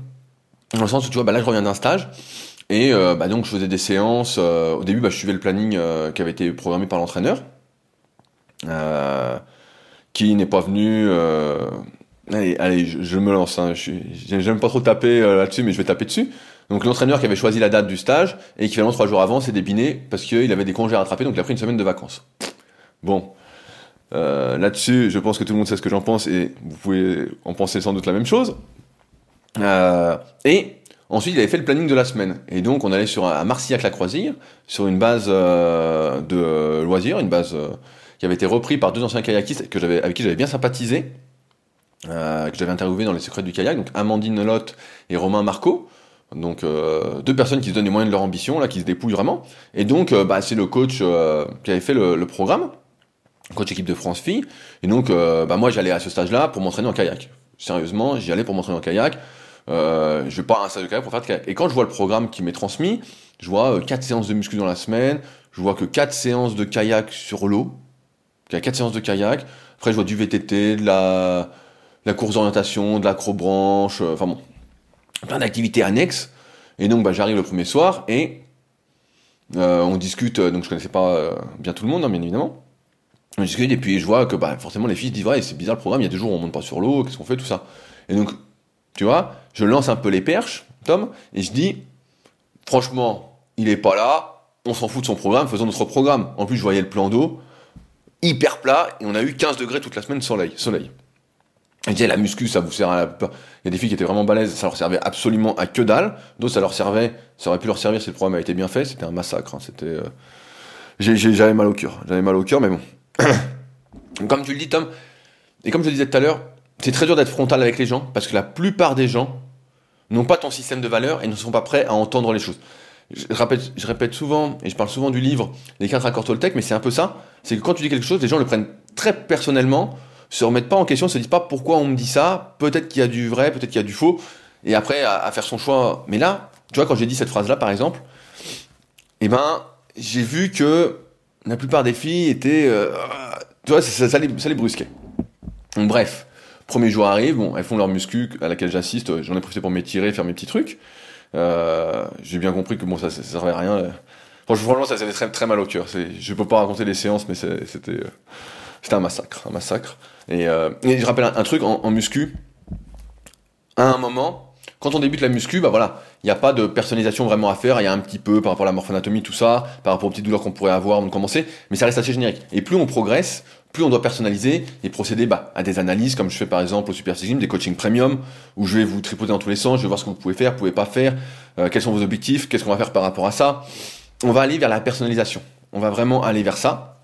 dans le sens où tu vois, bah là je reviens d'un stage, et bah donc je faisais des séances, au début bah je suivais le planning qui avait été programmé par l'entraîneur, qui n'est pas venu, allez je me lance, hein, j'aime pas trop taper là-dessus, mais je vais taper dessus, donc l'entraîneur qui avait choisi la date du stage, et qui finalement 3 jours avant s'est débiné, parce qu'il avait des congés à rattraper, donc il a pris une semaine de vacances. Bon. Là-dessus, je pense que tout le monde sait ce que j'en pense et vous pouvez en penser sans doute la même chose. Et ensuite, il avait fait le planning de la semaine. Et donc, on allait à Marcillac-la-Croisille, sur une base de loisirs, une base qui avait été reprise par 2 anciens kayakistes avec qui j'avais bien sympathisé, que j'avais interviewé dans Les Secrets du Kayak, donc Amandine Lotte et Romain Marco. Donc 2 personnes qui se donnent les moyens de leur ambition, là, qui se dépouillent vraiment. Et donc, bah, c'est le coach qui avait fait le programme. coach équipe de France filles. Et donc, moi, j'allais à ce stage-là pour m'entraîner en kayak. Sérieusement, j'y allais pour m'entraîner en kayak. Je vais pas à un stage de kayak pour faire de kayak. Et quand je vois le programme qui m'est transmis, je vois 4 séances de muscu dans la semaine, je vois que 4 séances de kayak sur l'eau, 4 séances de kayak, après je vois du VTT, de la course d'orientation, de l'acrobranche, plein d'activités annexes. Et donc j'arrive le premier soir et on discute, donc je connaissais pas bien tout le monde, hein, bien évidemment. On discute et puis je vois que forcément les filles disent « Ouais, c'est bizarre le programme, il y a 2 jours on monte pas sur l'eau, qu'est-ce qu'on fait, tout ça ?» Et donc, tu vois, je lance un peu les perches, Tom, et je dis « Franchement, il est pas là, on s'en fout de son programme, faisons notre programme. » En plus, je voyais le plan d'eau, hyper plat, et on a eu 15 degrés toute la semaine soleil. Je disais, la muscu, ça vous sert à la peur. Il y a des filles qui étaient vraiment balèzes, ça leur servait absolument à que dalle. D'autres, ça aurait pu leur servir si le programme avait été bien fait. C'était un massacre, hein. J'avais mal au cœur. Mais bon. Comme tu le dis, Tom, et comme je le disais tout à l'heure, c'est très dur d'être frontal avec les gens, parce que la plupart des gens n'ont pas ton système de valeurs et ne sont pas prêts à entendre les choses. Je répète souvent, et je parle souvent du livre Les 4 accords Toltec, mais c'est un peu ça, c'est que quand tu dis quelque chose, les gens le prennent très personnellement, se remettent pas en question, se disent pas pourquoi on me dit ça, peut-être qu'il y a du vrai, peut-être qu'il y a du faux, et après à faire son choix. Mais là, tu vois, quand j'ai dit cette phrase-là par exemple, j'ai vu que la plupart des filles étaient... tu vois, ça les brusquait. Donc, bref, premier jour arrive, elles font leur muscu à laquelle j'assiste, j'en ai profité pour m'étirer, faire mes petits trucs. J'ai bien compris que ça servait à rien. Franchement, ça faisait très, très mal au cœur. Je peux pas raconter les séances, mais c'était un massacre. Et je rappelle un truc en muscu. À un moment, quand on débute la muscu, il n'y a pas de personnalisation vraiment à faire. Il y a un petit peu par rapport à la morphoanatomie, tout ça, par rapport aux petites douleurs qu'on pourrait avoir avant de commencer, mais ça reste assez générique. Et plus on progresse, plus on doit personnaliser et procéder à des analyses, comme je fais par exemple au Superphysique Gym, des coachings premium, où je vais vous tripoter dans tous les sens, je vais voir ce que vous pouvez faire, vous pouvez pas faire, quels sont vos objectifs, qu'est-ce qu'on va faire par rapport à ça. On va aller vers la personnalisation. On va vraiment aller vers ça.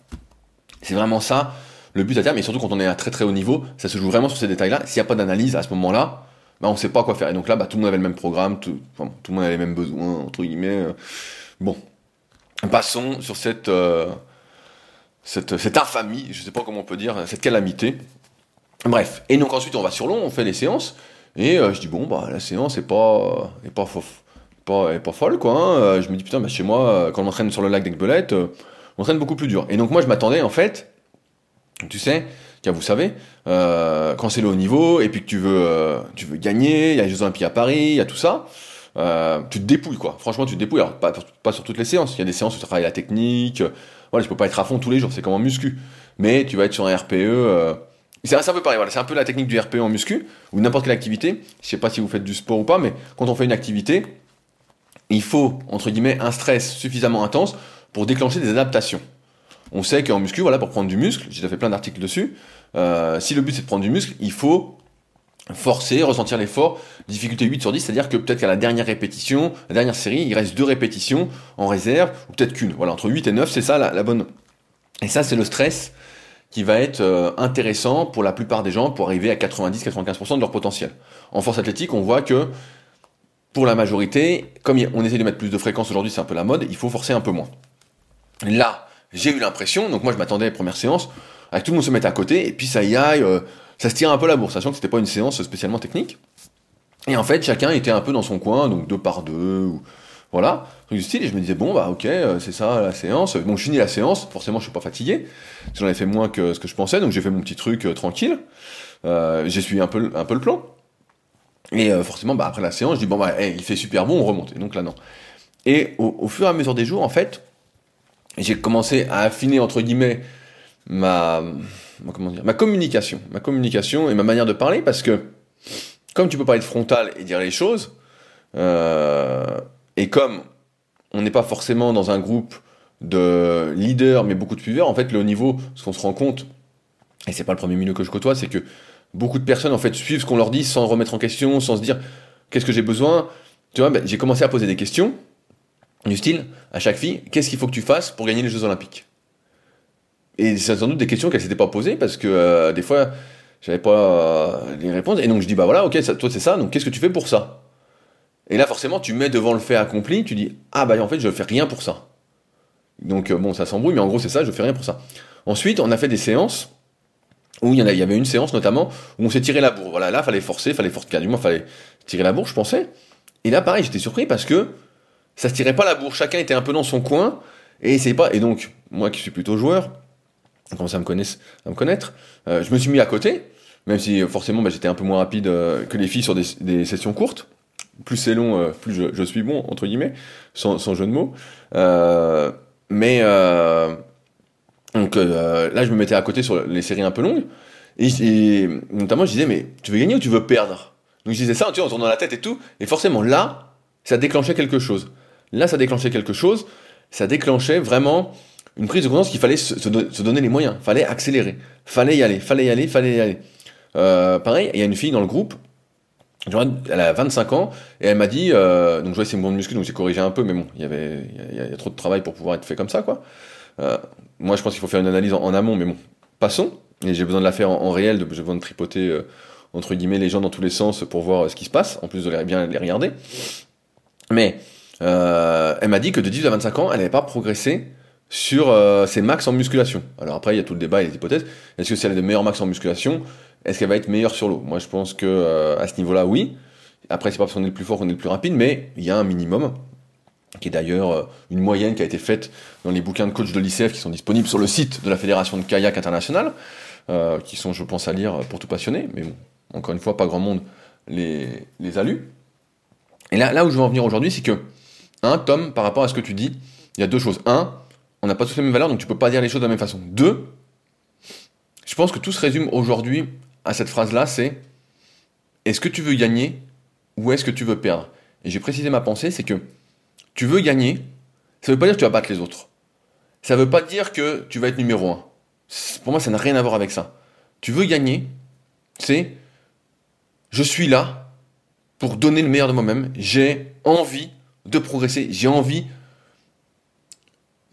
C'est vraiment ça le but à terme, et surtout quand on est à très très haut niveau, ça se joue vraiment sur ces détails-là. S'il n'y a pas d'analyse à ce moment-là, on ne sait pas quoi faire. Et donc là, tout le monde avait le même programme, tout le monde avait les mêmes besoins, entre guillemets. Bon, passons sur cette infamie, je sais pas comment on peut dire, cette calamité. Bref, et donc ensuite on va sur l'eau, on fait les séances, et je dis la séance est pas folle quoi, hein. Je me dis putain, chez moi, quand on m'entraîne sur le lac d'Aigbelette, on entraîne beaucoup plus dur. Et donc moi je m'attendais en fait, tu sais, car vous savez, quand c'est le haut niveau, et puis que tu veux gagner, il y a les Jeux Olympiques à Paris, il y a tout ça, tu te dépouilles quoi, franchement tu te dépouilles, alors pas sur toutes les séances, il y a des séances où tu travailles la technique... Voilà, je peux pas être à fond tous les jours, c'est comme en muscu. Mais tu vas être sur un RPE. C'est un peu pareil, c'est un peu la technique du RPE en muscu, ou n'importe quelle activité. Je sais pas si vous faites du sport ou pas, mais quand on fait une activité, il faut, entre guillemets, un stress suffisamment intense pour déclencher des adaptations. On sait qu'en muscu, pour prendre du muscle, j'ai déjà fait plein d'articles dessus, si le but c'est de prendre du muscle, il faut forcer, ressentir l'effort, difficulté 8 sur 10, c'est-à-dire que peut-être qu'à la dernière répétition, la dernière série, il reste 2 répétitions en réserve, ou peut-être qu'une. Entre 8 et 9, c'est ça la bonne. Et ça, c'est le stress qui va être intéressant pour la plupart des gens pour arriver à 90-95% de leur potentiel. En force athlétique, on voit que pour la majorité, comme on essaie de mettre plus de fréquence aujourd'hui, c'est un peu la mode, il faut forcer un peu moins. Là, j'ai eu l'impression, donc moi je m'attendais à la première séance, à que tout le monde se mette à côté, et puis ça y aille... ça se tire un peu la bourse, sachant que c'était pas une séance spécialement technique. Et en fait, chacun était un peu dans son coin, donc 2 par 2, ou voilà, truc du style. Et je me disais, ok, c'est ça la séance. Bon, je finis la séance, forcément je suis pas fatigué, parce que j'en avais fait moins que ce que je pensais, donc j'ai fait mon petit truc tranquille. J'ai suivi un peu le plan. Et forcément, après la séance, je dis, il fait super bon, on remonte. Et donc là, non. Et au fur et à mesure des jours, en fait, j'ai commencé à affiner, entre guillemets, ma communication et ma manière de parler, parce que comme tu peux pas être frontal et dire les choses, et comme on n'est pas forcément dans un groupe de leaders mais beaucoup de suiveurs, en fait le haut niveau, ce qu'on se rend compte, et c'est pas le premier milieu que je côtoie, c'est que beaucoup de personnes en fait suivent ce qu'on leur dit sans remettre en question, sans se dire qu'est-ce que j'ai besoin, tu vois. J'ai commencé à poser des questions du style à chaque fille, qu'est-ce qu'il faut que tu fasses pour gagner les Jeux Olympiques? Et c'est sans doute des questions qu'elle s'était pas posées, parce que des fois j'avais pas les réponses, et donc je dis ok, ça, toi c'est ça, donc qu'est-ce que tu fais pour ça? Et là forcément tu mets devant le fait accompli, tu dis en fait je fais rien pour ça. Donc bon, ça s'embrouille, mais en gros c'est ça, je fais rien pour ça. Ensuite, on a fait des séances où il y avait une séance notamment où on s'est tiré la bourre. Voilà, là fallait tirer la bourre, je pensais. Et là pareil, j'étais surpris parce que ça se tirait pas la bourre, chacun était un peu dans son coin et essayait pas. Et donc moi qui suis plutôt joueur, on commençait à me connaître, je me suis mis à côté, même si forcément j'étais un peu moins rapide que les filles sur des sessions courtes. Plus c'est long, plus je suis bon, entre guillemets, sans jeu de mots. Donc là, je me mettais à côté sur les séries un peu longues. Et notamment, je disais, mais tu veux gagner ou tu veux perdre ? Donc je disais ça, tu vois, en tournant la tête et tout. Et forcément, là, ça déclenchait quelque chose. Ça déclenchait vraiment une prise de conscience qu'il fallait se donner les moyens. Fallait accélérer. Fallait y aller. Pareil, il y a une fille dans le groupe. Elle a 25 ans et elle m'a dit donc je voyais ses mouvements de muscu, donc j'ai corrigé un peu, mais bon, il y a trop de travail pour pouvoir être fait comme ça, quoi. Moi je pense qu'il faut faire une analyse en amont, mais bon, passons, et j'ai besoin de la faire en réel, j'ai besoin de tripoter entre guillemets les gens dans tous les sens pour voir ce qui se passe, en plus de bien les regarder. Mais elle m'a dit que de 18 à 25 ans elle n'avait pas progressé sur ses max en musculation. Alors après il y a tout le débat et les hypothèses, est-ce que c'est le meilleur max en musculation ? Est-ce qu'elle va être meilleure sur l'eau ? Moi, je pense que à ce niveau-là, oui. Après, c'est pas parce qu'on est le plus fort qu'on est le plus rapide, mais il y a un minimum, qui est d'ailleurs une moyenne qui a été faite dans les bouquins de coach de l'ICF qui sont disponibles sur le site de la Fédération de Kayak Internationale, qui sont, je pense, à lire pour tout passionné, mais bon, encore une fois, pas grand monde les a lus. Et là où je veux en venir aujourd'hui, c'est que, Tom, par rapport à ce que tu dis, il y a deux choses. Un, on n'a pas tous les mêmes valeurs, donc tu peux pas dire les choses de la même façon. Deux, je pense que tout se résume aujourd'hui à cette phrase-là, c'est « Est-ce que tu veux gagner ou est-ce que tu veux perdre ?» Et j'ai précisé ma pensée, c'est que tu veux gagner, ça ne veut pas dire que tu vas battre les autres. Ça ne veut pas dire que tu vas être numéro 1. Pour moi, ça n'a rien à voir avec ça. Tu veux gagner, c'est « Je suis là pour donner le meilleur de moi-même, j'ai envie de progresser, j'ai envie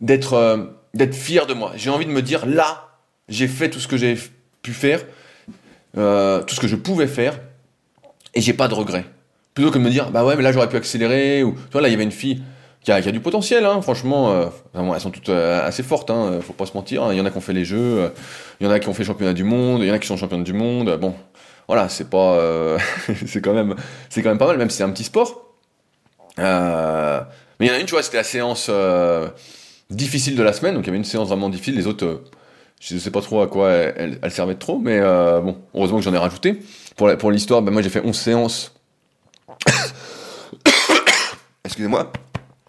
d'être fier de moi, j'ai envie de me dire « Là, j'ai fait tout ce que j'ai pu faire ». Tout ce que je pouvais faire, et j'ai pas de regrets. Plutôt que de me dire, bah ouais, mais là j'aurais pu accélérer, ou tu vois, là il y avait une fille qui a du potentiel, hein, franchement, elles sont toutes assez fortes, hein, faut pas se mentir, hein. Il y en a qui ont fait les jeux, il y en a qui ont fait championnat du monde, il y en a qui sont championnes du monde, bon, voilà, c'est pas. C'est quand même pas mal, même si c'est un petit sport. Mais il y en a une, tu vois, c'était la séance difficile de la semaine, donc il y avait une séance vraiment difficile, les autres. Je sais pas trop à quoi elle servait de trop, mais bon, heureusement que j'en ai rajouté. Pour l'histoire, moi j'ai fait 11 séances. Excusez-moi,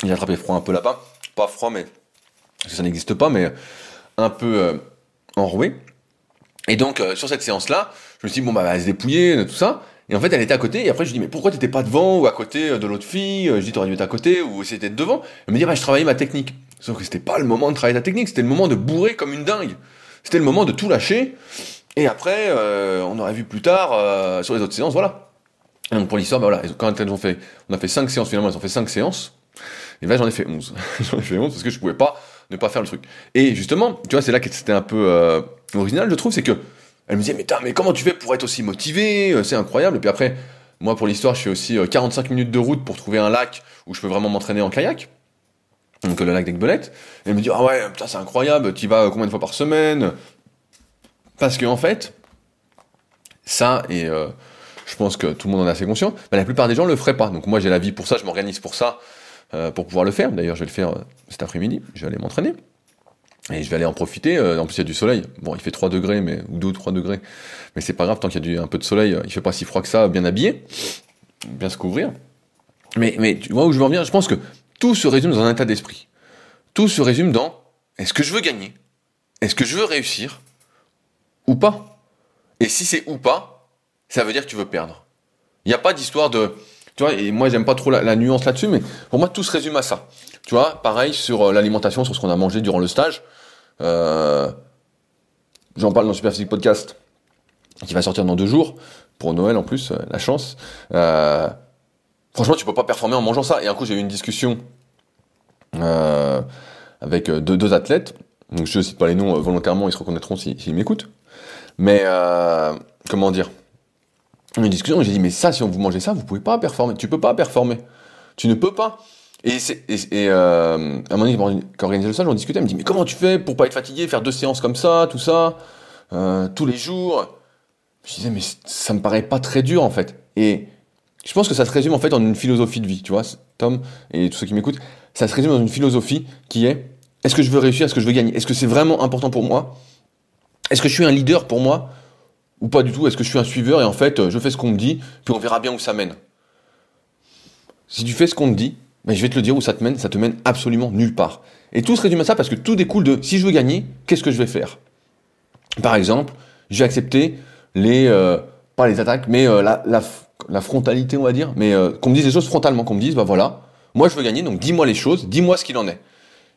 j'ai attrapé froid un peu là-bas. Pas froid, mais parce que ça n'existe pas, mais un peu enroué. Et donc, sur cette séance-là, je me suis dit, bon, elle se dépouillait, tout ça. Et en fait, elle était à côté, et après je lui dis, mais pourquoi t'étais pas devant, ou à côté de l'autre fille ? Je dis, t'aurais dû être à côté, ou essayer d'être devant. Elle me dit, je travaillais ma technique. Sauf que c'était pas le moment de travailler ta technique, c'était le moment de bourrer comme une dingue. C'était le moment de tout lâcher, et après, on aurait vu plus tard sur les autres séances, voilà. Et donc pour l'histoire, on a fait 5 séances, finalement, elles ont fait 5 séances, et là j'en ai fait 11. J'en ai fait 11 parce que je pouvais pas ne pas faire le truc. Et justement, tu vois, c'est là que c'était un peu original, je trouve, c'est que elle me disait, mais comment tu fais pour être aussi motivé ? C'est incroyable. Et puis après, moi pour l'histoire, je fais aussi 45 minutes de route pour trouver un lac où je peux vraiment m'entraîner en kayak. Donc le lac d'Aigbelette, elle me dit « Ah ouais, putain, c'est incroyable, t'y vas combien de fois par semaine ?» Parce que en fait, ça, et je pense que tout le monde en est assez conscient, la plupart des gens le feraient pas. Donc moi j'ai la vie pour ça, je m'organise pour ça, pour pouvoir le faire. D'ailleurs je vais le faire cet après-midi, je vais aller m'entraîner, et je vais aller en profiter. En plus il y a du soleil, bon il fait 3 degrés, mais, ou 2 ou 3 degrés, mais c'est pas grave, tant qu'il y a un peu de soleil, il fait pas si froid que ça, bien habillé, bien se couvrir. Mais tu vois où je veux en venir, je pense que tout se résume dans un état d'esprit. Tout se résume dans « Est-ce que je veux gagner ? Est-ce que je veux réussir ? Ou pas ?» Et si c'est « ou pas », ça veut dire que tu veux perdre. Il n'y a pas d'histoire de... Tu vois, et moi, j'aime pas trop la nuance là-dessus, mais pour moi, tout se résume à ça. Tu vois, pareil sur l'alimentation, sur ce qu'on a mangé durant le stage. J'en parle dans Superphysique Podcast, qui va sortir dans 2 jours, pour Noël en plus, la chance. Franchement, tu peux pas performer en mangeant ça. Et un coup, j'ai eu une discussion avec deux athlètes. Donc, je ne cite pas les noms volontairement, ils se reconnaîtront s'ils m'écoutent. Mais, comment dire ? Une discussion, j'ai dit, mais ça, si vous mangez ça, vous pouvez pas performer. Tu peux pas performer. Tu ne peux pas. À un moment donné, quand on organisait le stage, on discutait, elle me dit « Mais comment tu fais pour pas être fatigué, faire 2 séances comme ça, tout ça, tous les jours ?» Je disais « Mais ça me paraît pas très dur, en fait. » Et je pense que ça se résume, en fait, en une philosophie de vie, tu vois, Tom, et tous ceux qui m'écoutent, ça se résume dans une philosophie qui est « Est-ce que je veux réussir? Est-ce que je veux gagner? Est-ce que c'est vraiment important pour moi? Est-ce que je suis un leader pour moi? Ou pas du tout? Est-ce que je suis un suiveur? Et en fait, je fais ce qu'on me dit, puis on verra bien où ça mène. » Si tu fais ce qu'on te dit, ben je vais te le dire où ça te mène absolument nulle part. Et tout se résume à ça parce que tout découle de si je veux gagner, qu'est-ce que je vais faire? Par exemple, j'ai accepté pas les attaques, mais la frontalité, on va dire, mais qu'on me dise les choses frontalement, qu'on me dise, bah voilà, moi je veux gagner, donc dis-moi les choses, dis-moi ce qu'il en est.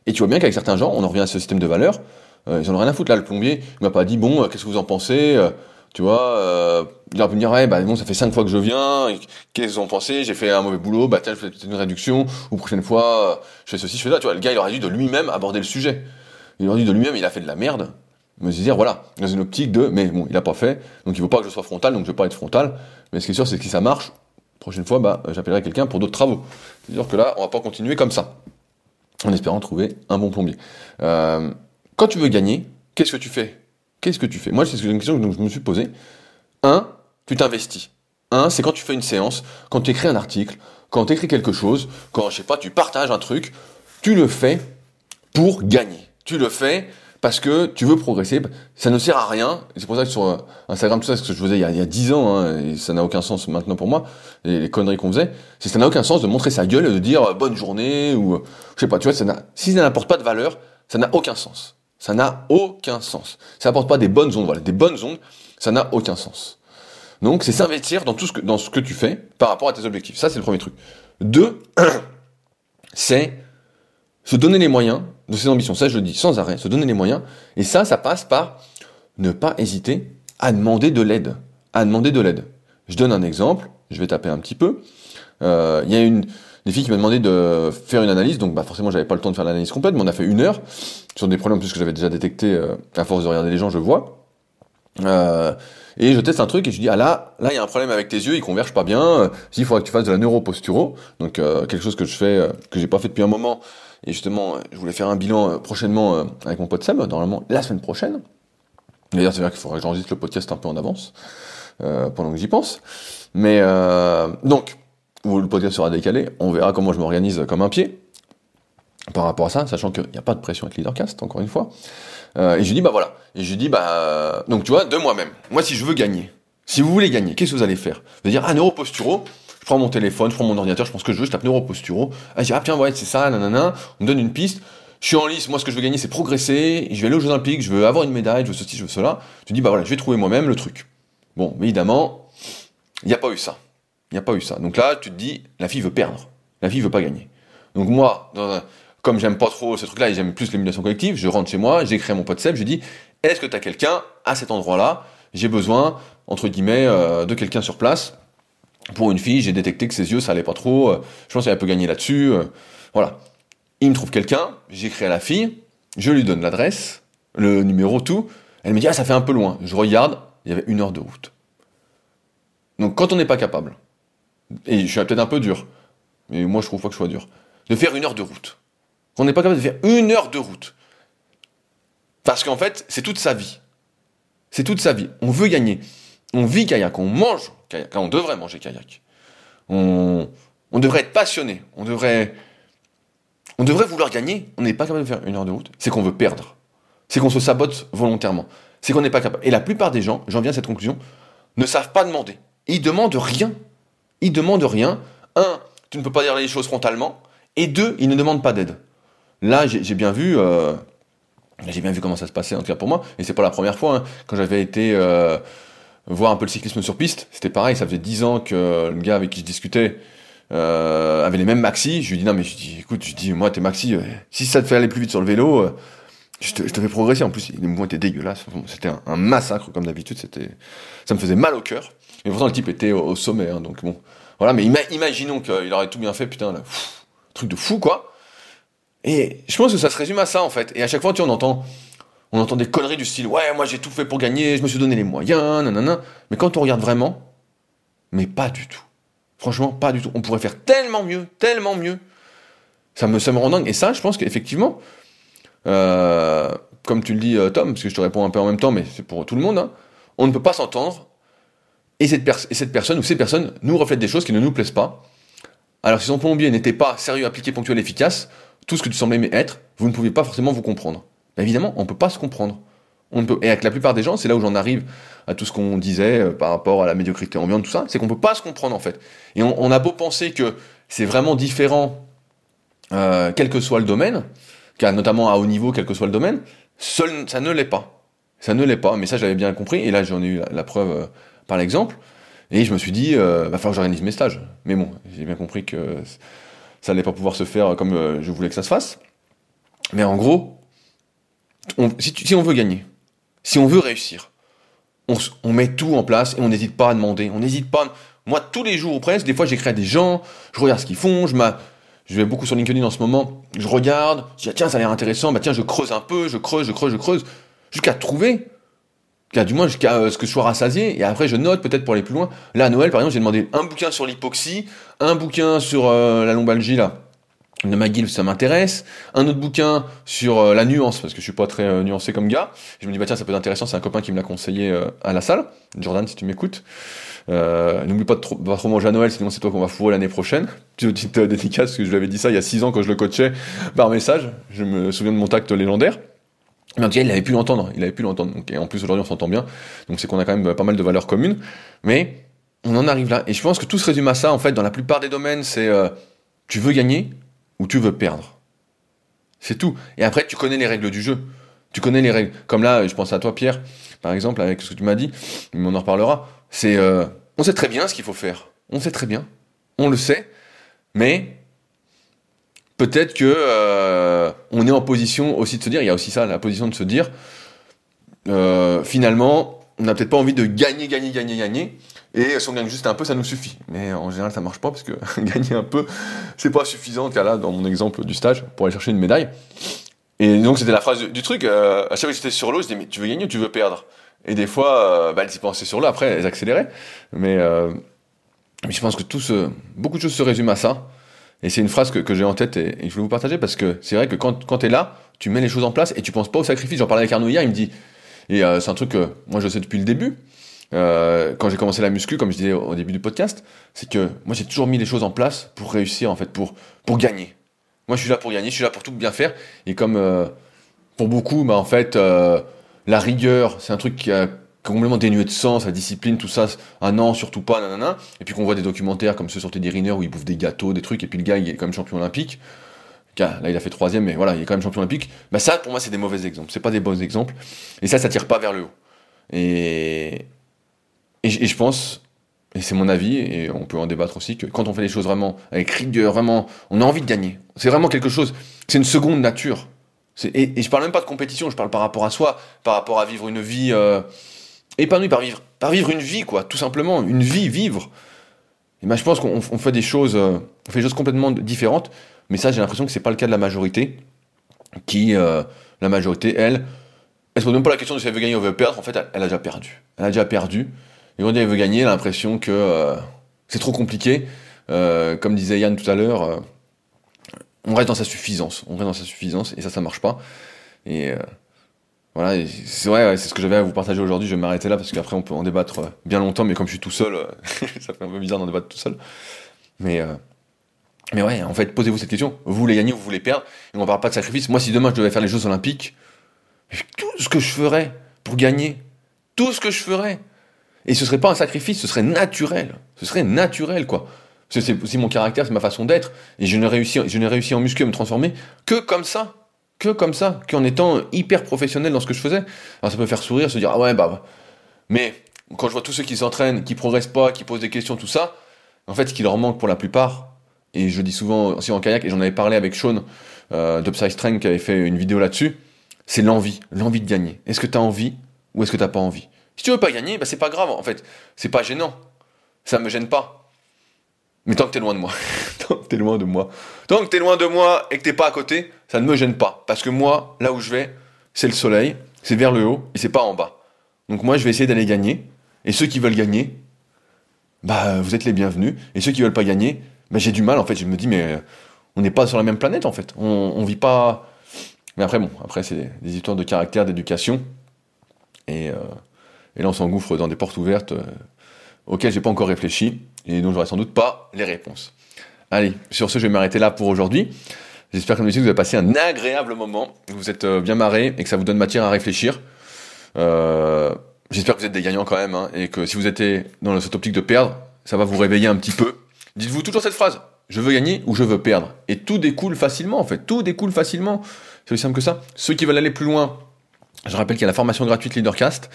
Et tu vois bien qu'avec certains gens, on en revient à ce système de valeurs, ils en ont rien à foutre. Là, le plombier, il m'a pas dit, bon, qu'est-ce que vous en pensez? Tu vois, il aurait pu me dire, ouais, bah bon, ça fait 5 fois que je viens, qu'est-ce que vous en pensez, j'ai fait un mauvais boulot, bah tiens, je fais peut-être une réduction, ou prochaine fois, je fais ceci, je fais ça, tu vois, le gars, il aurait dû de lui-même aborder le sujet. Il aurait dû de lui-même, il a fait de la merde, mais se dire, voilà, dans une optique de, mais bon, il a pas fait, donc il veut pas que je sois frontal, donc je vais pas être frontal, mais ce qui est sûr, c'est que si ça marche, prochaine fois, bah, j'appellerai quelqu'un pour d'autres travaux. C'est-à-dire que là, on va pas continuer comme ça, en espérant trouver un bon plombier. Quand tu veux gagner, qu'est-ce que tu fais? Qu'est-ce que tu fais? Moi, c'est une question que je me suis posée. 1, tu t'investis. 1, c'est quand tu fais une séance, quand tu écris un article, quand tu écris quelque chose, quand, je sais pas, tu partages un truc, tu le fais pour gagner. Tu le fais parce que tu veux progresser. Ça ne sert à rien. C'est pour ça que sur Instagram, tout ça, ce que je faisais il y a 10 ans, hein, et ça n'a aucun sens maintenant pour moi, les conneries qu'on faisait, c'est que ça n'a aucun sens de montrer sa gueule et de dire « bonne journée » ou je sais pas, tu vois, si ça n'apporte pas de valeur, ça n'a aucun sens. Ça n'a aucun sens. Ça n'apporte pas des bonnes ondes. Voilà, des bonnes ondes, ça n'a aucun sens. Donc, c'est s'investir dans ce que tu fais par rapport à tes objectifs. Ça, c'est le premier truc. 2, c'est se donner les moyens de ses ambitions. Ça, je le dis sans arrêt, se donner les moyens. Et ça passe par ne pas hésiter à demander de l'aide. Je donne un exemple. Je vais taper un petit peu. Il y a des filles qui m'ont demandé de faire une analyse, donc bah forcément j'avais pas le temps de faire l'analyse complète, mais on a fait 1 heure sur des problèmes puisque j'avais déjà détecté, à force de regarder les gens, je vois. Et je teste un truc et je dis, ah là il y a un problème avec tes yeux, ils convergent pas bien, il faudra que tu fasses de la neuroposturo, donc quelque chose que je fais, que j'ai pas fait depuis un moment, et justement je voulais faire un bilan prochainement avec mon pote Sam, normalement la semaine prochaine. D'ailleurs, c'est-à-dire qu'il faudrait que j'enregistre le podcast un peu en avance, pendant que j'y pense. Mais donc, où le podcast sera décalé, on verra comment je m'organise comme un pied par rapport à ça, sachant qu'il n'y a pas de pression avec LeaderCast, encore une fois. Et je lui dis, bah voilà. Et je lui dis, bah... Donc tu vois, de moi-même. Moi, si je veux gagner, si vous voulez gagner, qu'est-ce que vous allez faire? Vous allez dire, ah, neuroposturo, je prends mon téléphone, je prends mon ordinateur, je pense que je tape neuroposturo. Ah, je dis, ah, tiens, ouais, c'est ça, nanana, on me donne une piste, je suis en lice, moi, ce que je veux gagner, c'est progresser, je vais aller aux Jeux Olympiques, je veux avoir une médaille, je veux ceci, je veux cela. Tu dis, bah voilà, je vais trouver moi-même le truc. Bon, évidemment, il n'y a pas eu ça. Donc là, tu te dis, la fille veut perdre. La fille veut pas gagner. Donc moi, comme j'aime pas trop ce truc-là et j'aime plus l'émulation collective, je rentre chez moi, j'écris à mon pote Seb, je dis, est-ce que t'as quelqu'un à cet endroit-là? J'ai besoin, entre guillemets, de quelqu'un sur place. Pour une fille, j'ai détecté que ses yeux, ça allait pas trop. Je pense qu'elle peut gagner là-dessus. Voilà. Il me trouve quelqu'un, j'écris à la fille, je lui donne l'adresse, le numéro, tout. Elle me dit, ah, ça fait un peu loin. Je regarde, il y avait 1 heure de route. Donc quand on n'est pas capable, et je suis peut-être un peu dur, mais moi je trouve pas que je sois dur, de faire 1 heure de route. On n'est pas capable de faire 1 heure de route. Parce qu'en fait, c'est toute sa vie. On veut gagner. On vit kayak, on mange kayak. On devrait manger kayak. On devrait être passionné. On devrait vouloir gagner. On n'est pas capable de faire 1 heure de route. C'est qu'on veut perdre. C'est qu'on se sabote volontairement. C'est qu'on n'est pas capable. Et la plupart des gens, j'en viens à cette conclusion, ne savent pas demander. Ils demandent rien. Ils ne demandent rien. 1, tu ne peux pas dire les choses frontalement. Et 2, ils ne demandent pas d'aide. Là, j'ai bien vu comment ça se passait, en tout cas pour moi. Et c'est pas la première fois. Hein. Quand j'avais été voir un peu le cyclisme sur piste, c'était pareil. Ça faisait 10 ans que le gars avec qui je discutais avait les mêmes maxis. Je lui dis, non, mais écoute, moi, tes maxis, si ça te fait aller plus vite sur le vélo, je te fais progresser. En plus, les mouvements étaient dégueulasses. C'était un massacre, comme d'habitude. Ça me faisait mal au cœur. Et pourtant, le type était au sommet, hein, donc bon. Voilà, mais imaginons qu'il aurait tout bien fait, putain, là, pff, truc de fou, quoi. Et je pense que ça se résume à ça, en fait. Et à chaque fois, tu vois, on entend des conneries du style, ouais, moi, j'ai tout fait pour gagner, je me suis donné les moyens, nanana. Mais quand on regarde vraiment, mais pas du tout. Franchement, pas du tout. On pourrait faire tellement mieux, Ça me rend dingue. Et ça, je pense qu'effectivement, comme tu le dis, Tom, parce que je te réponds un peu en même temps, mais c'est pour tout le monde, hein, on ne peut pas s'entendre, et cette personne ou ces personnes nous reflètent des choses qui ne nous plaisent pas. Alors si son plombier n'était pas sérieux, appliqué, ponctuel, efficace, tout ce que tu semblais être, vous ne pouviez pas forcément vous comprendre. Mais évidemment, on ne peut pas se comprendre. Et avec la plupart des gens, c'est là où j'en arrive à tout ce qu'on disait par rapport à la médiocrité ambiante, tout ça, c'est qu'on ne peut pas se comprendre en fait. Et on a beau penser que c'est vraiment différent, quel que soit le domaine, car notamment à haut niveau, quel que soit le domaine, seul, ça ne l'est pas. Ça ne l'est pas, mais ça j'avais bien compris, et là j'en ai eu la preuve par l'exemple, et je me suis dit, va falloir que j'organise mes stages. Mais bon, j'ai bien compris que ça allait pas pouvoir se faire comme je voulais que ça se fasse. Mais en gros, si on veut gagner, si on veut réussir, on met tout en place et on n'hésite pas à demander, on n'hésite pas. Moi, tous les jours ou presque, des fois j'écris à des gens, je regarde ce qu'ils font, je vais beaucoup sur LinkedIn en ce moment, je regarde, je dis ah, tiens, ça a l'air intéressant, bah tiens, je creuse un peu, je creuse, jusqu'à trouver, du moins jusqu'à ce que je sois rassasié, et après je note peut-être pour aller plus loin. Là à Noël par exemple, j'ai demandé un bouquin sur l'hypoxie, un bouquin sur la lombalgie là, de McGill, ça m'intéresse, un autre bouquin sur la nuance, parce que je suis pas très nuancé comme gars, et je me dis bah tiens, ça peut être intéressant, c'est un copain qui me l'a conseillé à la salle, Jordan si tu m'écoutes, n'oublie pas de pas trop manger à Noël, sinon c'est toi qu'on va fourrer l'année prochaine. Petite dédicace, parce que je lui avais dit ça il y a 6 ans quand je le coachais par message, je me souviens de mon tact légendaire. Mais en tout cas, il avait pu l'entendre. Donc, et en plus, aujourd'hui, on s'entend bien. Donc, c'est qu'on a quand même pas mal de valeurs communes. Mais on en arrive là. Et je pense que tout se résume à ça, en fait, dans la plupart des domaines, c'est tu veux gagner ou tu veux perdre. C'est tout. Et après, tu connais les règles du jeu. Tu connais les règles. Comme là, je pense à toi, Pierre, par exemple, avec ce que tu m'as dit, mais on en reparlera. C'est on sait très bien ce qu'il faut faire. On sait très bien. On le sait. Mais peut-être que on est en position aussi de se dire, il y a aussi ça, la position de se dire, finalement, on n'a peut-être pas envie de gagner, et si on gagne juste un peu, ça nous suffit. Mais en général, ça marche pas, parce que gagner un peu, c'est pas suffisant, car là, dans mon exemple du stage, pour aller chercher une médaille. Et donc, c'était la phrase du truc, à chaque fois que j'étais sur l'eau, je disais, mais tu veux gagner ou tu veux perdre ? Et des fois, elles y pensaient sur l'eau, après, elles accéléraient. Mais je pense que beaucoup de choses se résument à ça. Et c'est une phrase que j'ai en tête et je voulais vous partager, parce que c'est vrai que quand t'es là, tu mets les choses en place et tu penses pas au sacrifice. J'en parlais avec Arnaud hier, il me dit, et c'est un truc que moi je sais depuis le début, quand j'ai commencé la muscu, comme je disais au début du podcast, c'est que moi j'ai toujours mis les choses en place pour réussir en fait, pour gagner. Moi je suis là pour gagner, je suis là pour tout bien faire, et comme pour beaucoup, bah en fait, la rigueur, c'est un truc qui a complètement dénué de sens, la discipline, tout ça, ah non, surtout pas, nanana, et puis qu'on voit des documentaires comme ceux sur Teddy Riner où ils bouffent des gâteaux, des trucs, et puis le gars, il est quand même champion olympique, là, il a fait 3e, mais voilà, il est quand même champion olympique, bah ça, pour moi, c'est des mauvais exemples, c'est pas des bons exemples, et ça tire pas vers le haut, et je pense, et c'est mon avis, et on peut en débattre aussi, que quand on fait les choses vraiment, avec rigueur, vraiment, on a envie de gagner, c'est vraiment quelque chose, c'est une seconde nature, et je parle même pas de compétition, je parle par rapport à soi, par rapport à vivre une vie épanoui, par vivre une vie, quoi, tout simplement, vivre. Et ben, je pense qu'on fait des choses, complètement différentes, mais ça, j'ai l'impression que c'est pas le cas de la majorité, la majorité, elle se pose même pas la question de si elle veut gagner ou veut perdre, en fait, elle a déjà perdu. Et quand elle veut gagner, elle a l'impression que c'est trop compliqué, comme disait Yann tout à l'heure, on reste dans sa suffisance, et ça marche pas, et voilà, c'est vrai, ouais, c'est ce que j'avais à vous partager aujourd'hui. Je vais m'arrêter là parce qu'après on peut en débattre bien longtemps, mais comme je suis tout seul, ça fait un peu bizarre d'en débattre tout seul. Mais ouais, en fait, posez-vous cette question. Vous voulez gagner ou vous voulez perdre ? Et on parle pas de sacrifice. Moi, si demain je devais faire les Jeux Olympiques, tout ce que je ferais pour gagner, et ce serait pas un sacrifice, ce serait naturel. Quoi. Parce que c'est aussi mon caractère, c'est ma façon d'être. Et je n'ai réussi en muscu à me transformer que comme ça. Qu'en étant hyper professionnel dans ce que je faisais. Alors ça peut faire sourire, se dire ah ouais bah, mais quand je vois tous ceux qui s'entraînent, qui progressent pas, qui posent des questions, tout ça, en fait ce qui leur manque pour la plupart, et je dis souvent aussi en kayak, et j'en avais parlé avec Sean d'Upside Strength qui avait fait une vidéo là-dessus, c'est l'envie de gagner. Est-ce que t'as envie ou est-ce que t'as pas envie ? Si tu veux pas gagner, bah c'est pas grave en fait, c'est pas gênant, ça me gêne pas. Mais tant que t'es loin de moi, et que t'es pas à côté, ça ne me gêne pas. Parce que moi, là où je vais, c'est le soleil, c'est vers le haut, et c'est pas en bas. Donc moi, je vais essayer d'aller gagner. Et ceux qui veulent gagner, bah, vous êtes les bienvenus. Et ceux qui veulent pas gagner, bah, j'ai du mal, en fait. Je me dis, mais on n'est pas sur la même planète en fait. On vit pas. Mais après bon, après c'est des histoires de caractère, d'éducation. Et là on s'engouffre dans des portes ouvertes auxquelles j'ai pas encore réfléchi et dont j'aurai sans doute pas les réponses. Allez, sur ce je vais m'arrêter là pour aujourd'hui. J'espère que vous avez passé un agréable moment, que vous êtes bien marrés et que ça vous donne matière à réfléchir. J'espère que vous êtes des gagnants quand même, hein, et que si vous êtes dans cette optique de perdre, ça va vous réveiller un petit peu. Dites-vous toujours cette phrase, je veux gagner ou je veux perdre. Et tout découle facilement en fait, tout découle facilement. C'est aussi simple que ça. Ceux qui veulent aller plus loin, je rappelle qu'il y a la formation gratuite LeaderCast.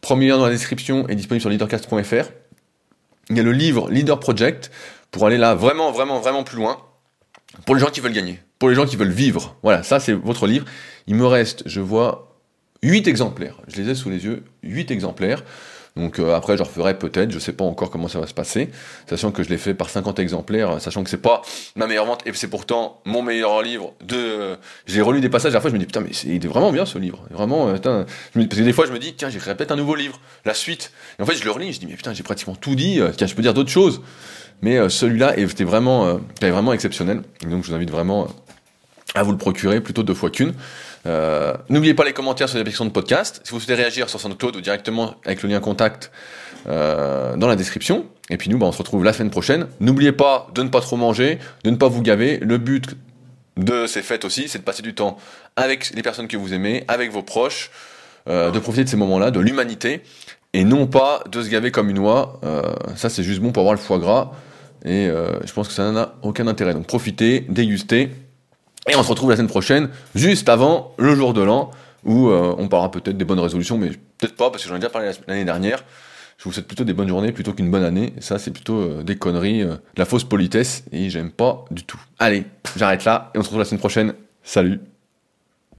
Premier lien dans la description est disponible sur leadercast.fr. Il y a le livre Leader Project pour aller là vraiment, vraiment, vraiment plus loin. Pour les gens qui veulent gagner, pour les gens qui veulent vivre. Voilà, ça c'est votre livre. Il me reste, je vois, 8 exemplaires. Je les ai sous les yeux, 8 exemplaires. Donc après, je referai peut-être, je sais pas encore comment ça va se passer. Sachant que je l'ai fait par 50 exemplaires, sachant que c'est pas ma meilleure vente, et c'est pourtant mon meilleur livre de... J'ai relu des passages, à la fois je me dis, putain, mais il est vraiment bien ce livre. Vraiment, putain... Parce que des fois, je me dis, tiens, j'écrirai peut-être un nouveau livre, la suite. Et en fait, je le relis, je dis, mais putain, j'ai pratiquement tout dit, tiens, je peux dire d'autres choses. Mais celui-là était vraiment exceptionnel. Donc je vous invite vraiment à vous le procurer, plutôt 2 fois qu'une. N'oubliez pas les commentaires sur les applications de podcast. Si vous souhaitez réagir sur SoundCloud ou directement avec le lien contact dans la description. Et puis nous, on se retrouve la semaine prochaine. N'oubliez pas de ne pas trop manger, de ne pas vous gaver. Le but de ces fêtes aussi, c'est de passer du temps avec les personnes que vous aimez, avec vos proches, de profiter de ces moments-là, de l'humanité. Et non pas de se gaver comme une oie. Ça, c'est juste bon pour avoir le foie gras. Et je pense que ça n'a aucun intérêt. Donc profitez, dégustez. Et on se retrouve la semaine prochaine, juste avant le jour de l'an, où on parlera peut-être des bonnes résolutions, mais peut-être pas, parce que j'en ai déjà parlé l'année dernière. Je vous souhaite plutôt des bonnes journées plutôt qu'une bonne année. Et ça, c'est plutôt des conneries, de la fausse politesse. Et j'aime pas du tout. Allez, j'arrête là. Et on se retrouve la semaine prochaine. Salut!